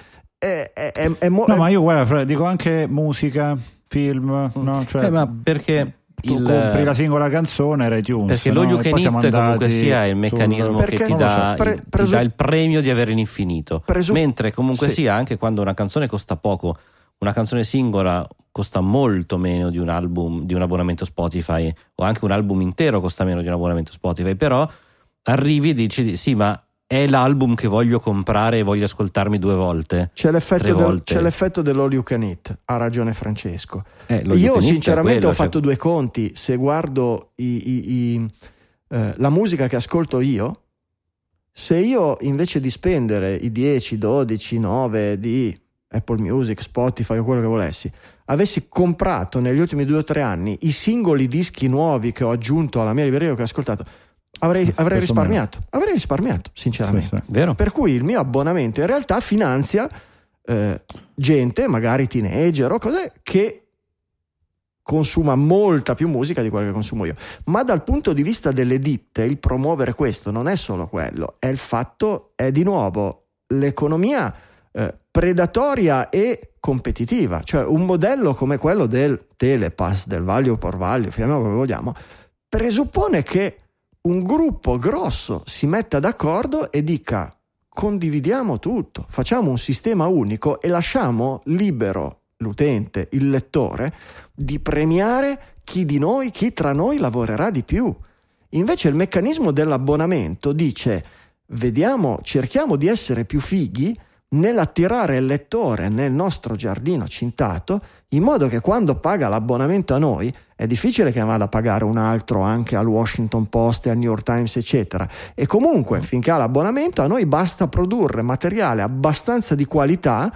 Ma io guarda, dico anche musica, film, no? Cioè, ma perché tu compri la singola canzone iTunes, perché lo you can eat comunque sia il meccanismo che ti dà, so, ti dà il premio di avere l'infinito, mentre comunque sia anche quando una canzone costa poco, una canzone singola costa molto meno di un album, di un abbonamento Spotify, o anche un album intero costa meno di un abbonamento Spotify, però arrivi e dici sì, ma è l'album che voglio comprare e voglio ascoltarmi 2 volte. C'è l'effetto dell'all you can eat, ha ragione Francesco. Io sinceramente ho fatto 2 conti. Se guardo la musica che ascolto io, se io invece di spendere i 10, 12, 9 di Apple Music, Spotify o quello che volessi, avessi comprato negli ultimi 2 o 3 anni i singoli dischi nuovi che ho aggiunto alla mia libreria che ho ascoltato, avrei risparmiato meno. Avrei risparmiato sinceramente, sì. Vero. Per cui il mio abbonamento in realtà finanzia gente, magari teenager o cose, che consuma molta più musica di quella che consumo io. Ma dal punto di vista delle ditte, il promuovere questo non è solo quello, è il fatto, è di nuovo l'economia predatoria e competitiva, cioè un modello come quello del telepass, del value for value, chiamiamolo come vogliamo, presuppone che un gruppo grosso si metta d'accordo e dica: condividiamo tutto, facciamo un sistema unico e lasciamo libero l'utente, il lettore, di premiare chi tra noi lavorerà di più. Invece il meccanismo dell'abbonamento dice: vediamo, cerchiamo di essere più fighi nell'attirare il lettore nel nostro giardino cintato, in modo che quando paga l'abbonamento a noi è difficile che vada a pagare un altro anche al Washington Post e al New York Times eccetera, e comunque finché ha l'abbonamento a noi basta produrre materiale abbastanza di qualità,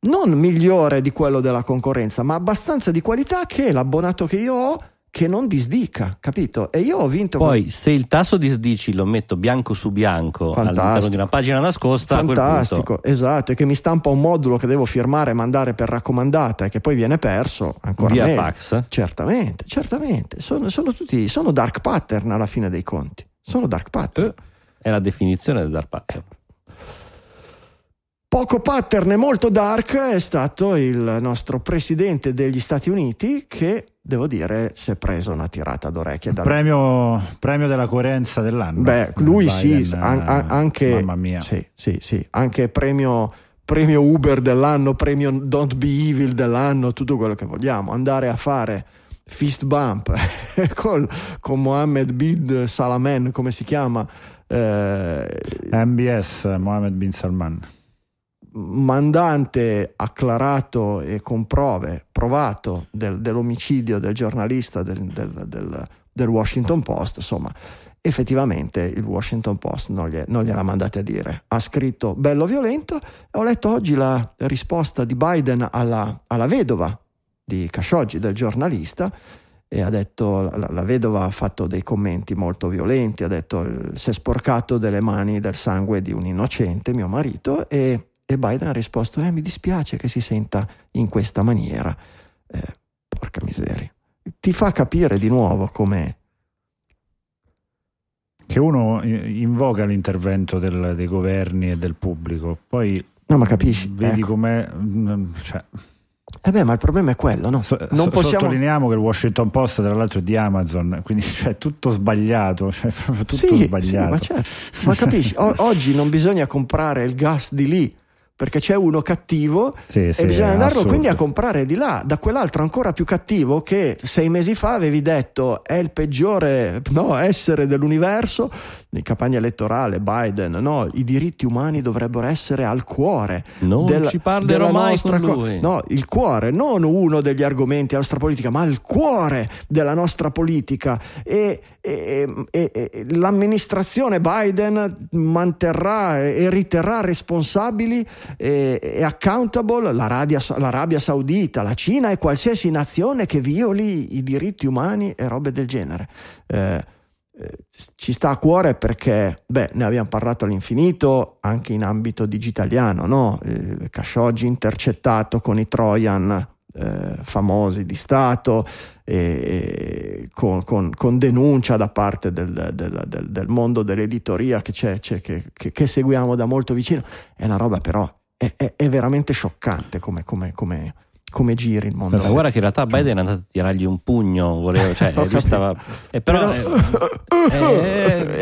non migliore di quello della concorrenza, ma abbastanza di qualità che l'abbonato che io ho che non disdica, capito? E io ho vinto. Poi se il tasso disdici lo metto bianco su bianco, fantastico, all'interno di una pagina nascosta, fantastico, a quel punto, esatto, e che mi stampa un modulo che devo firmare e mandare per raccomandata e che poi viene perso ancora via meglio. Fax. Certamente, sono dark pattern alla fine dei conti. Sono dark pattern. È la definizione del dark pattern. Poco pattern e molto dark è stato il nostro presidente degli Stati Uniti che, devo dire, si è preso una tirata d'orecchie. Premio della coerenza dell'anno. Beh, lui Biden, sì, anche... Mamma mia. Sì, anche premio Uber dell'anno, premio Don't Be Evil dell'anno, tutto quello che vogliamo. Andare a fare fist bump con Mohammed bin Salman, come si chiama? MBS, Mohammed bin Salman. Mandante acclarato e con prove provato dell'omicidio del giornalista del Washington Post. Insomma, effettivamente il Washington Post non gliela mandate a dire, ha scritto bello violento. Ho letto oggi la risposta di Biden alla vedova di Khashoggi, del giornalista, e ha detto, la vedova ha fatto dei commenti molto violenti, ha detto si è sporcato delle mani del sangue di un innocente mio marito, e Biden ha risposto mi dispiace che si senta in questa maniera. Porca miseria, ti fa capire di nuovo come che uno invoca l'intervento dei governi e del pubblico, poi no, ma capisci, vedi, ecco, com'è, cioè... ma il problema è quello, no? Non possiamo... Sottolineiamo che il Washington Post tra l'altro è di Amazon, quindi cioè, tutto sbagliato, cioè, proprio tutto sbagliato, sì, ma capisci, oggi non bisogna comprare il gas di lì perché c'è uno cattivo, e bisogna andarlo assurdo, quindi a comprare di là, da quell'altro ancora più cattivo che 6 mesi fa avevi detto è il peggiore essere dell'universo. In campagna elettorale Biden, i diritti umani dovrebbero essere al cuore. Non ci parlerò mai con lui. Il cuore, non uno degli argomenti della nostra politica, ma il cuore della nostra politica. E l'amministrazione Biden manterrà e riterrà responsabili e accountable l'Arabia Saudita, la Cina e qualsiasi nazione che violi i diritti umani e robe del genere. Ci sta a cuore perché ne abbiamo parlato all'infinito anche in ambito digitaliano, Khashoggi intercettato con i Trojan famosi di Stato, con denuncia da parte del mondo dell'editoria che seguiamo da molto vicino. È una roba però è veramente scioccante come giri il mondo. Ma guarda che in realtà Biden è andato a tirargli un pugno, e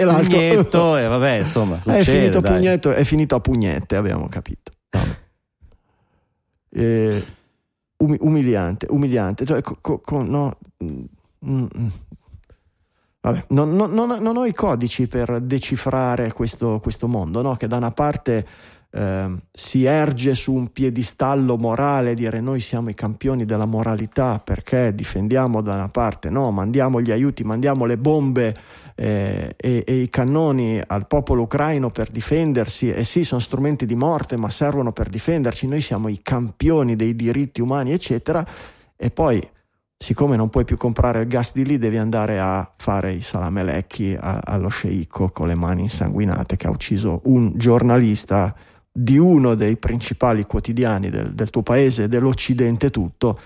l'altro pugnetto, e vabbè, insomma, succede, è finito a pugnette, abbiamo capito. Umiliante, cioè, vabbè, non ho i codici per decifrare questo mondo, che da una parte si erge su un piedistallo morale, dire noi siamo i campioni della moralità perché difendiamo da una parte, mandiamo gli aiuti, mandiamo le bombe e i cannoni al popolo ucraino per difendersi, e sì, sono strumenti di morte ma servono per difenderci, noi siamo i campioni dei diritti umani eccetera, e poi siccome non puoi più comprare il gas di lì devi andare a fare i salamelecchi allo sceicco con le mani insanguinate che ha ucciso un giornalista di uno dei principali quotidiani del tuo paese e dell'Occidente tutto,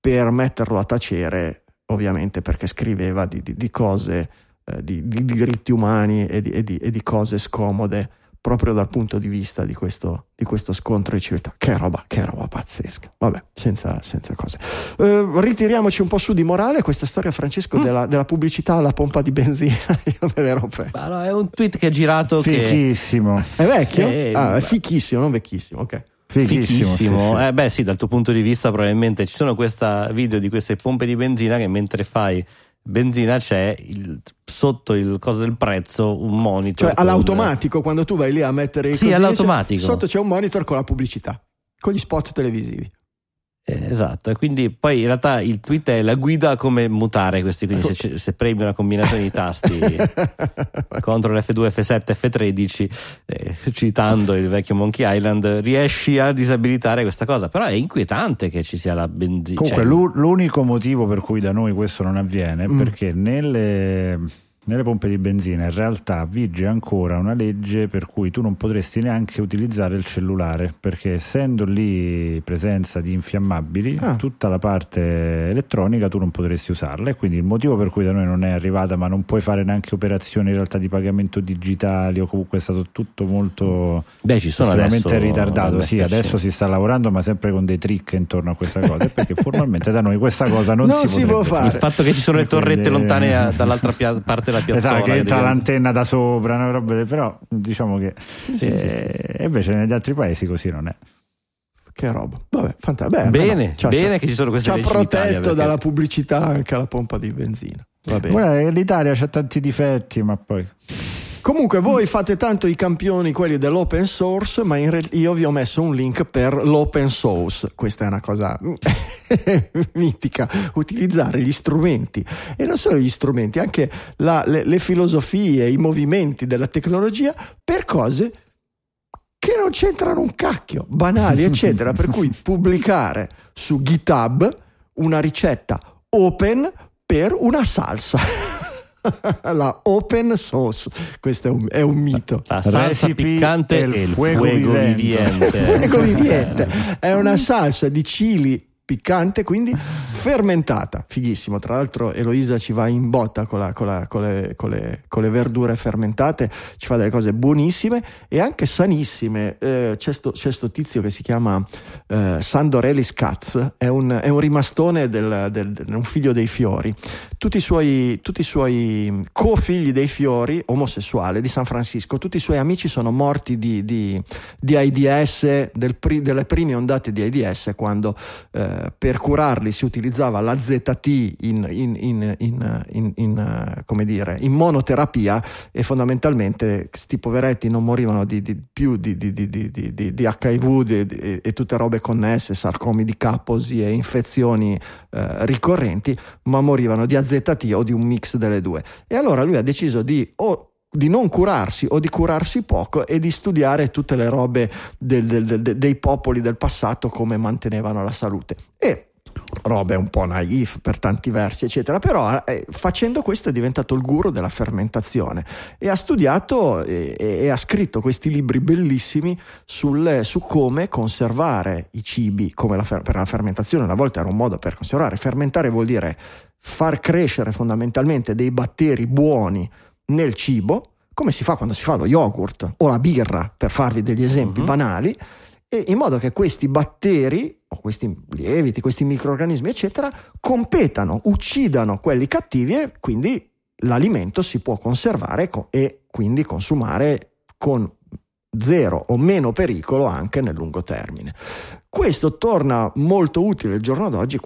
per metterlo a tacere, ovviamente perché scriveva di cose, di diritti umani e di cose scomode proprio dal punto di vista di questo scontro di civiltà. Che roba pazzesca, vabbè, senza cose. Ritiriamoci un po' su di morale questa storia, Francesco, della pubblicità alla pompa di benzina. Io me l'ero perso. No, è un tweet che è girato, fichissimo, che... è vecchio? È fichissimo, non vecchissimo, ok. Fichissimo. Dal tuo punto di vista probabilmente ci sono questi video di queste pompe di benzina che mentre fai benzina c'è sotto il coso del prezzo un monitor, cioè all'automatico, quando tu vai lì a mettere i sì, all'automatico. Sotto c'è un monitor con la pubblicità, con gli spot televisivi. Esatto, e quindi poi in realtà il tweet è la guida a come mutare questi, quindi se premi una combinazione di tasti Ctrl F2, F7, F13, citando il vecchio Monkey Island, riesci a disabilitare questa cosa. Però è inquietante che ci sia la benzina. Comunque l'unico motivo per cui da noi questo non avviene è perché nelle pompe di benzina in realtà vige ancora una legge per cui tu non potresti neanche utilizzare il cellulare, perché essendo lì presenza di infiammabili, tutta la parte elettronica tu non potresti usarla, e quindi il motivo per cui da noi non è arrivata, ma non puoi fare neanche operazioni in realtà di pagamento digitali, o comunque è stato tutto molto estremamente ritardato. Adesso si sta lavorando, ma sempre con dei trick intorno a questa cosa, perché formalmente da noi questa cosa non si può fare. Il fatto che ci sono le torrette lontane dall'altra parte piazzola, che entra l'antenna da sopra, una roba però diciamo che sì. Invece negli altri paesi così non è. Che roba, vabbè, fantastico. Bene, che ci sono queste leggi in Italia. Ci ha protetto dalla pubblicità anche la pompa di benzina. Va bene. Guarda, l'Italia c'ha tanti difetti, ma poi comunque voi fate tanto i campioni quelli dell'open source, ma io vi ho messo un link per l'open source. Questa è una cosa mitica, utilizzare gli strumenti, e non solo gli strumenti, anche le filosofie, i movimenti della tecnologia per cose che non c'entrano un cacchio, banali eccetera. Per cui pubblicare su GitHub una ricetta open per una salsa la open sauce, questo è un mito. La salsa piccante e il fuego viviente è una salsa di chili piccante, quindi fermentata, fighissimo. Tra l'altro Eloisa ci va in botta con le verdure fermentate, ci fa delle cose buonissime e anche sanissime. C'è sto tizio che si chiama Sandorelis Katz, è un rimastone un figlio dei fiori, tutti i suoi co-figli dei fiori, omosessuale di San Francisco, tutti i suoi amici sono morti di AIDS, delle prime ondate di AIDS, quando per curarli si utilizzava la ZT in monoterapia, e fondamentalmente sti poveretti non morivano di più di HIV e tutte robe connesse, sarcomi di Kaposi e infezioni ricorrenti, ma morivano di AZT o di un mix delle due. E allora lui ha deciso di non curarsi o di curarsi poco, e di studiare tutte le robe dei popoli del passato, come mantenevano la salute, e robe un po' naif per tanti versi eccetera, però facendo questo è diventato il guru della fermentazione, e ha studiato e ha scritto questi libri bellissimi su come conservare i cibi, come per la fermentazione una volta era un modo per conservare. Fermentare vuol dire far crescere fondamentalmente dei batteri buoni nel cibo, come si fa quando si fa lo yogurt o la birra, per farvi degli esempi banali, e in modo che questi batteri o questi lieviti, questi microrganismi eccetera, competano, uccidano quelli cattivi, e quindi l'alimento si può conservare e quindi consumare con zero o meno pericolo anche nel lungo termine. Questo torna molto utile il giorno d'oggi,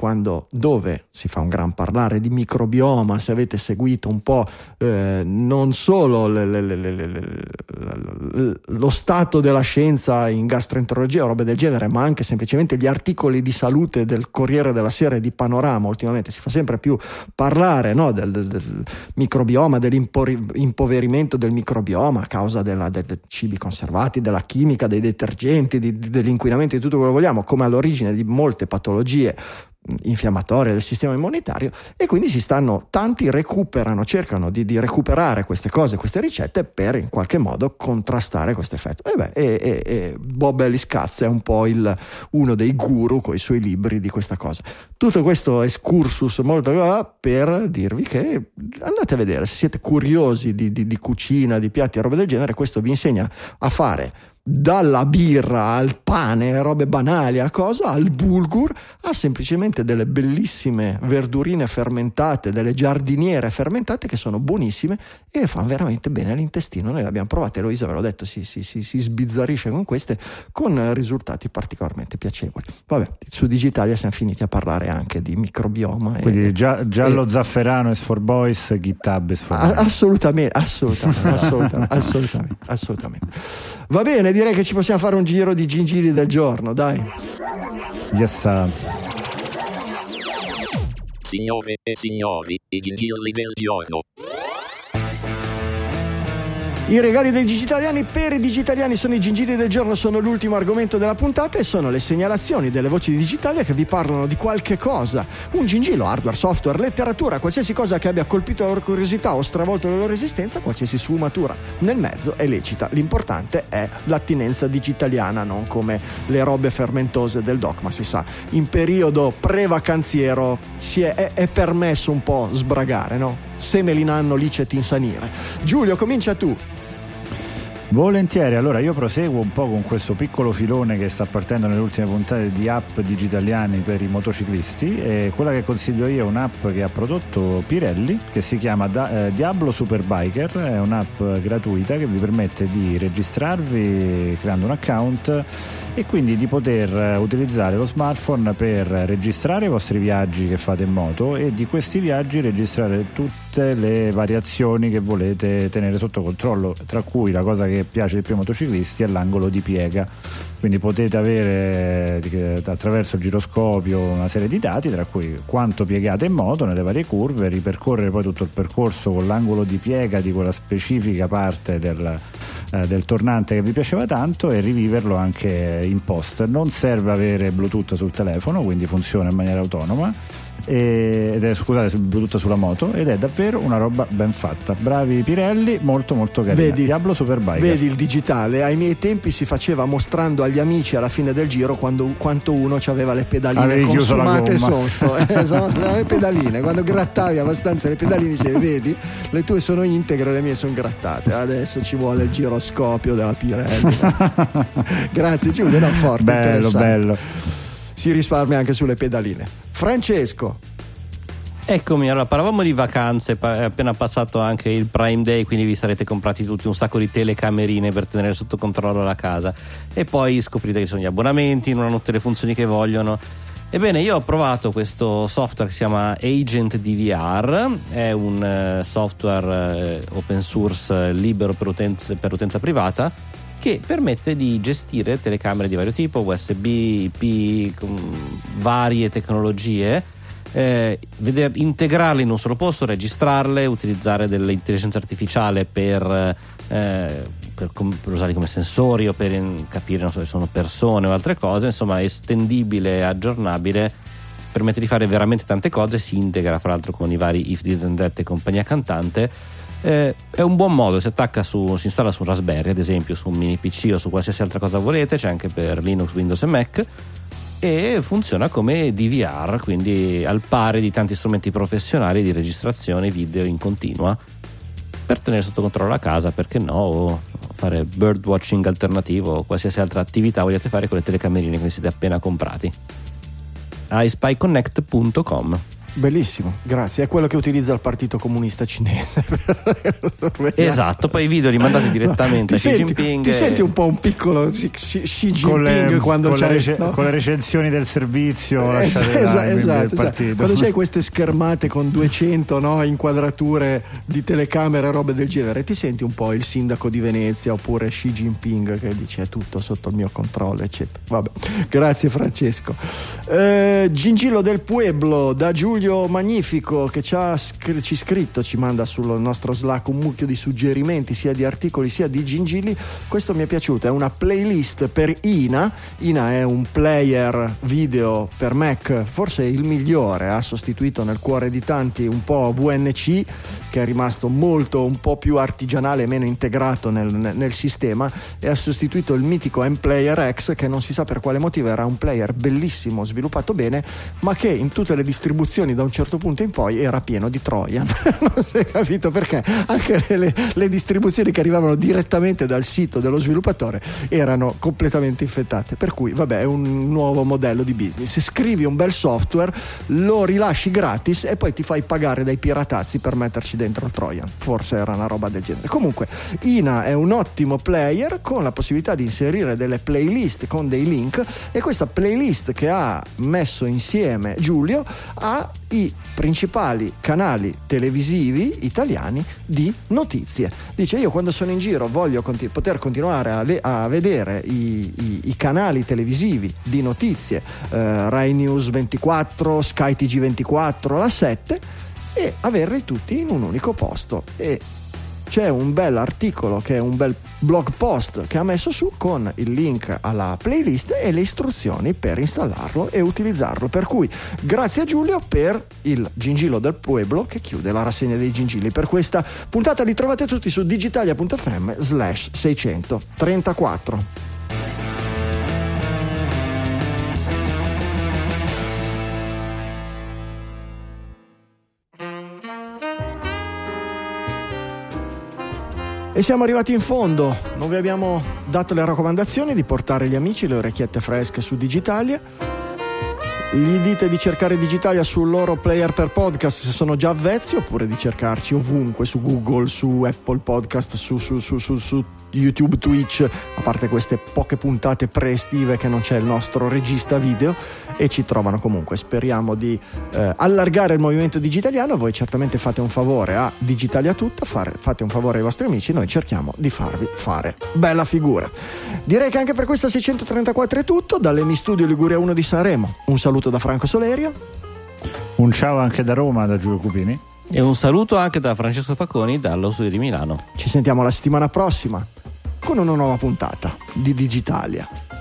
dove si fa un gran parlare di microbioma. Se avete seguito un po' non solo lo stato della scienza in gastroenterologia o robe del genere, ma anche semplicemente gli articoli di salute del Corriere della Sera e di Panorama, ultimamente si fa sempre più parlare, no, del microbioma, dell'impoverimento del microbioma a causa dei cibi conservati, della chimica, dei detergenti, dell'inquinamento, di tutto quello che vogliamo, come all'origine di molte patologie infiammatorie del sistema immunitario. E quindi tanti cercano di recuperare queste cose, queste ricette, per in qualche modo contrastare questo effetto. E Bob Ellis Katz è un po' uno dei guru con i suoi libri di questa cosa. Tutto questo excursus molto per dirvi che andate a vedere, se siete curiosi di cucina, di piatti e roba del genere, questo vi insegna a fare dalla birra al pane, robe banali, al bulgur, a semplicemente veramente delle bellissime verdurine fermentate, delle giardiniere fermentate che sono buonissime e fanno veramente bene all'intestino. Noi le abbiamo provate, Eloisa ve l'ho detto, si sbizzarisce con queste, con risultati particolarmente piacevoli. Vabbè, su Digitalia siamo finiti a parlare anche di microbioma. Quindi giallo zafferano e for boys, GitHub e for boys. Assolutamente. Va bene, direi che ci possiamo fare un giro di gingili del giorno, dai. Yes. Signore e signori, i gingilli del giorno. I regali dei digitaliani per i digitaliani sono i gingilli del giorno, sono l'ultimo argomento della puntata e sono le segnalazioni delle voci di Digitalia che vi parlano di qualche cosa, un gingillo, hardware, software, letteratura, qualsiasi cosa che abbia colpito la loro curiosità o stravolto la loro esistenza, qualsiasi sfumatura nel mezzo è lecita, l'importante è l'attinenza digitaliana, non come le robe fermentose del doc, ma si sa, in periodo pre-vacanziero è permesso un po' sbragare, no? Semelinanno licet insanire. Giulio, comincia tu. Volentieri, allora io proseguo un po' con questo piccolo filone che sta partendo nelle ultime puntate di app digitaliani per i motociclisti, e quella che consiglio io è un'app che ha prodotto Pirelli che si chiama Diablo Superbiker, è un'app gratuita che vi permette di registrarvi creando un account e quindi di poter utilizzare lo smartphone per registrare i vostri viaggi che fate in moto e di questi viaggi registrare tutte le variazioni che volete tenere sotto controllo, tra cui la cosa che piace di più ai motociclisti è l'angolo di piega, quindi potete avere attraverso il giroscopio una serie di dati tra cui quanto piegate in moto nelle varie curve, ripercorrere poi tutto il percorso con l'angolo di piega di quella specifica parte del tornante che vi piaceva tanto e riviverlo anche in post. Non serve avere Bluetooth sul telefono, quindi funziona in maniera autonoma Bluetooth sulla moto, ed è davvero una roba ben fatta. Bravi Pirelli, molto molto carina. Vedi, Diablo Superbike. Vedi il digitale, ai miei tempi si faceva mostrando agli amici alla fine del giro quanto uno aveva le pedaline consumate sotto, le pedaline, quando grattavi abbastanza le pedaline dicevi vedi, le tue sono integre, le mie sono grattate. Adesso ci vuole il giroscopio della Pirelli. Grazie Giulio, era forte, bello. Si risparmia anche sulle pedaline. Francesco. Eccomi, allora parlavamo di vacanze, è appena passato anche il Prime Day, quindi vi sarete comprati tutti un sacco di telecamerine per tenere sotto controllo la casa e poi scoprite che sono gli abbonamenti, non hanno tutte le funzioni che vogliono. Ebbene, io ho provato questo software che si chiama Agent DVR, è un software open source libero per utenza privata che permette di gestire telecamere di vario tipo, USB, IP, varie tecnologie, integrarle in un solo posto, registrarle, utilizzare dell'intelligenza artificiale per usarli come sensori o per capire, non so, se sono persone o altre cose, insomma estendibile, aggiornabile, permette di fare veramente tante cose, si integra fra l'altro con i vari If This and That e compagnia cantante. È un buon modo, si installa su Raspberry ad esempio, su un mini PC o su qualsiasi altra cosa volete, c'è anche per Linux, Windows e Mac e funziona come DVR, quindi al pari di tanti strumenti professionali di registrazione video in continua per tenere sotto controllo la casa, perché no, o fare birdwatching alternativo o qualsiasi altra attività vogliate fare con le telecamerine che vi siete appena comprati. iSpyConnect.com. Bellissimo, grazie, è quello che utilizza il partito comunista cinese. Esatto, poi i video li mandate direttamente a Xi Jinping. Senti un po' un piccolo Xi Jinping con le recensioni del servizio del partito. Quando c'hai queste schermate con 200 inquadrature di telecamere e robe del genere, ti senti un po' il sindaco di Venezia oppure Xi Jinping che dice è tutto sotto il mio controllo eccetera. Vabbè, grazie Francesco. Gingillo del Pueblo da Giulio Magnifico che ci ha scritto, ci manda sul nostro Slack un mucchio di suggerimenti sia di articoli sia di gingilli. Questo mi è piaciuto, è una playlist per IINA, è un player video per Mac, forse il migliore, ha sostituito nel cuore di tanti un po' VNC che è rimasto molto un po' più artigianale, meno integrato nel sistema, e ha sostituito il mitico MPlayer X che non si sa per quale motivo era un player bellissimo, sviluppato bene, ma che in tutte le distribuzioni Berlusconi da un certo punto in poi era pieno di Trojan. Non si è capito perché anche le distribuzioni che arrivavano direttamente dal sito dello sviluppatore erano completamente infettate, per cui vabbè, è un nuovo modello di business: scrivi un bel software, lo rilasci gratis e poi ti fai pagare dai piratazzi per metterci dentro il Trojan. Forse era una roba del genere. Comunque IINA è un ottimo player con la possibilità di inserire delle playlist con dei link, e questa playlist che ha messo insieme Giulio ha i principali canali televisivi italiani di notizie. Dice: io quando sono in giro voglio poter continuare a vedere i canali televisivi di notizie, Rai News 24, Sky TG24, la 7, e averli tutti in un unico posto. E c'è un bel articolo, che è un bel blog post che ha messo su, con il link alla playlist e le istruzioni per installarlo e utilizzarlo. Per cui grazie a Giulio per il Gingillo del Pueblo, che chiude la rassegna dei Gingilli per questa puntata. Li trovate tutti su digitalia.fm/634. E siamo arrivati in fondo. Non vi abbiamo dato le raccomandazioni di portare gli amici le orecchiette fresche su Digitalia. Gli dite di cercare Digitalia sul loro player per podcast, se sono già avvezzi, oppure di cercarci ovunque, su Google, su Apple Podcast, su YouTube, Twitch, a parte queste poche puntate pre-estive che non c'è il nostro regista video, e ci trovano comunque. Speriamo di allargare il movimento digitaliano. Voi certamente fate un favore a Digitalia tutta, fate un favore ai vostri amici, noi cerchiamo di farvi fare bella figura. Direi che anche per questa 634 è tutto. Dall'EMI Studio Liguria 1 di Sanremo un saluto da Franco Solerio, un ciao anche da Roma da Giulio Cupini, e un saluto anche da Francesco Facconi dallo studio di Milano. Ci sentiamo la settimana prossima con una nuova puntata di Digitalia.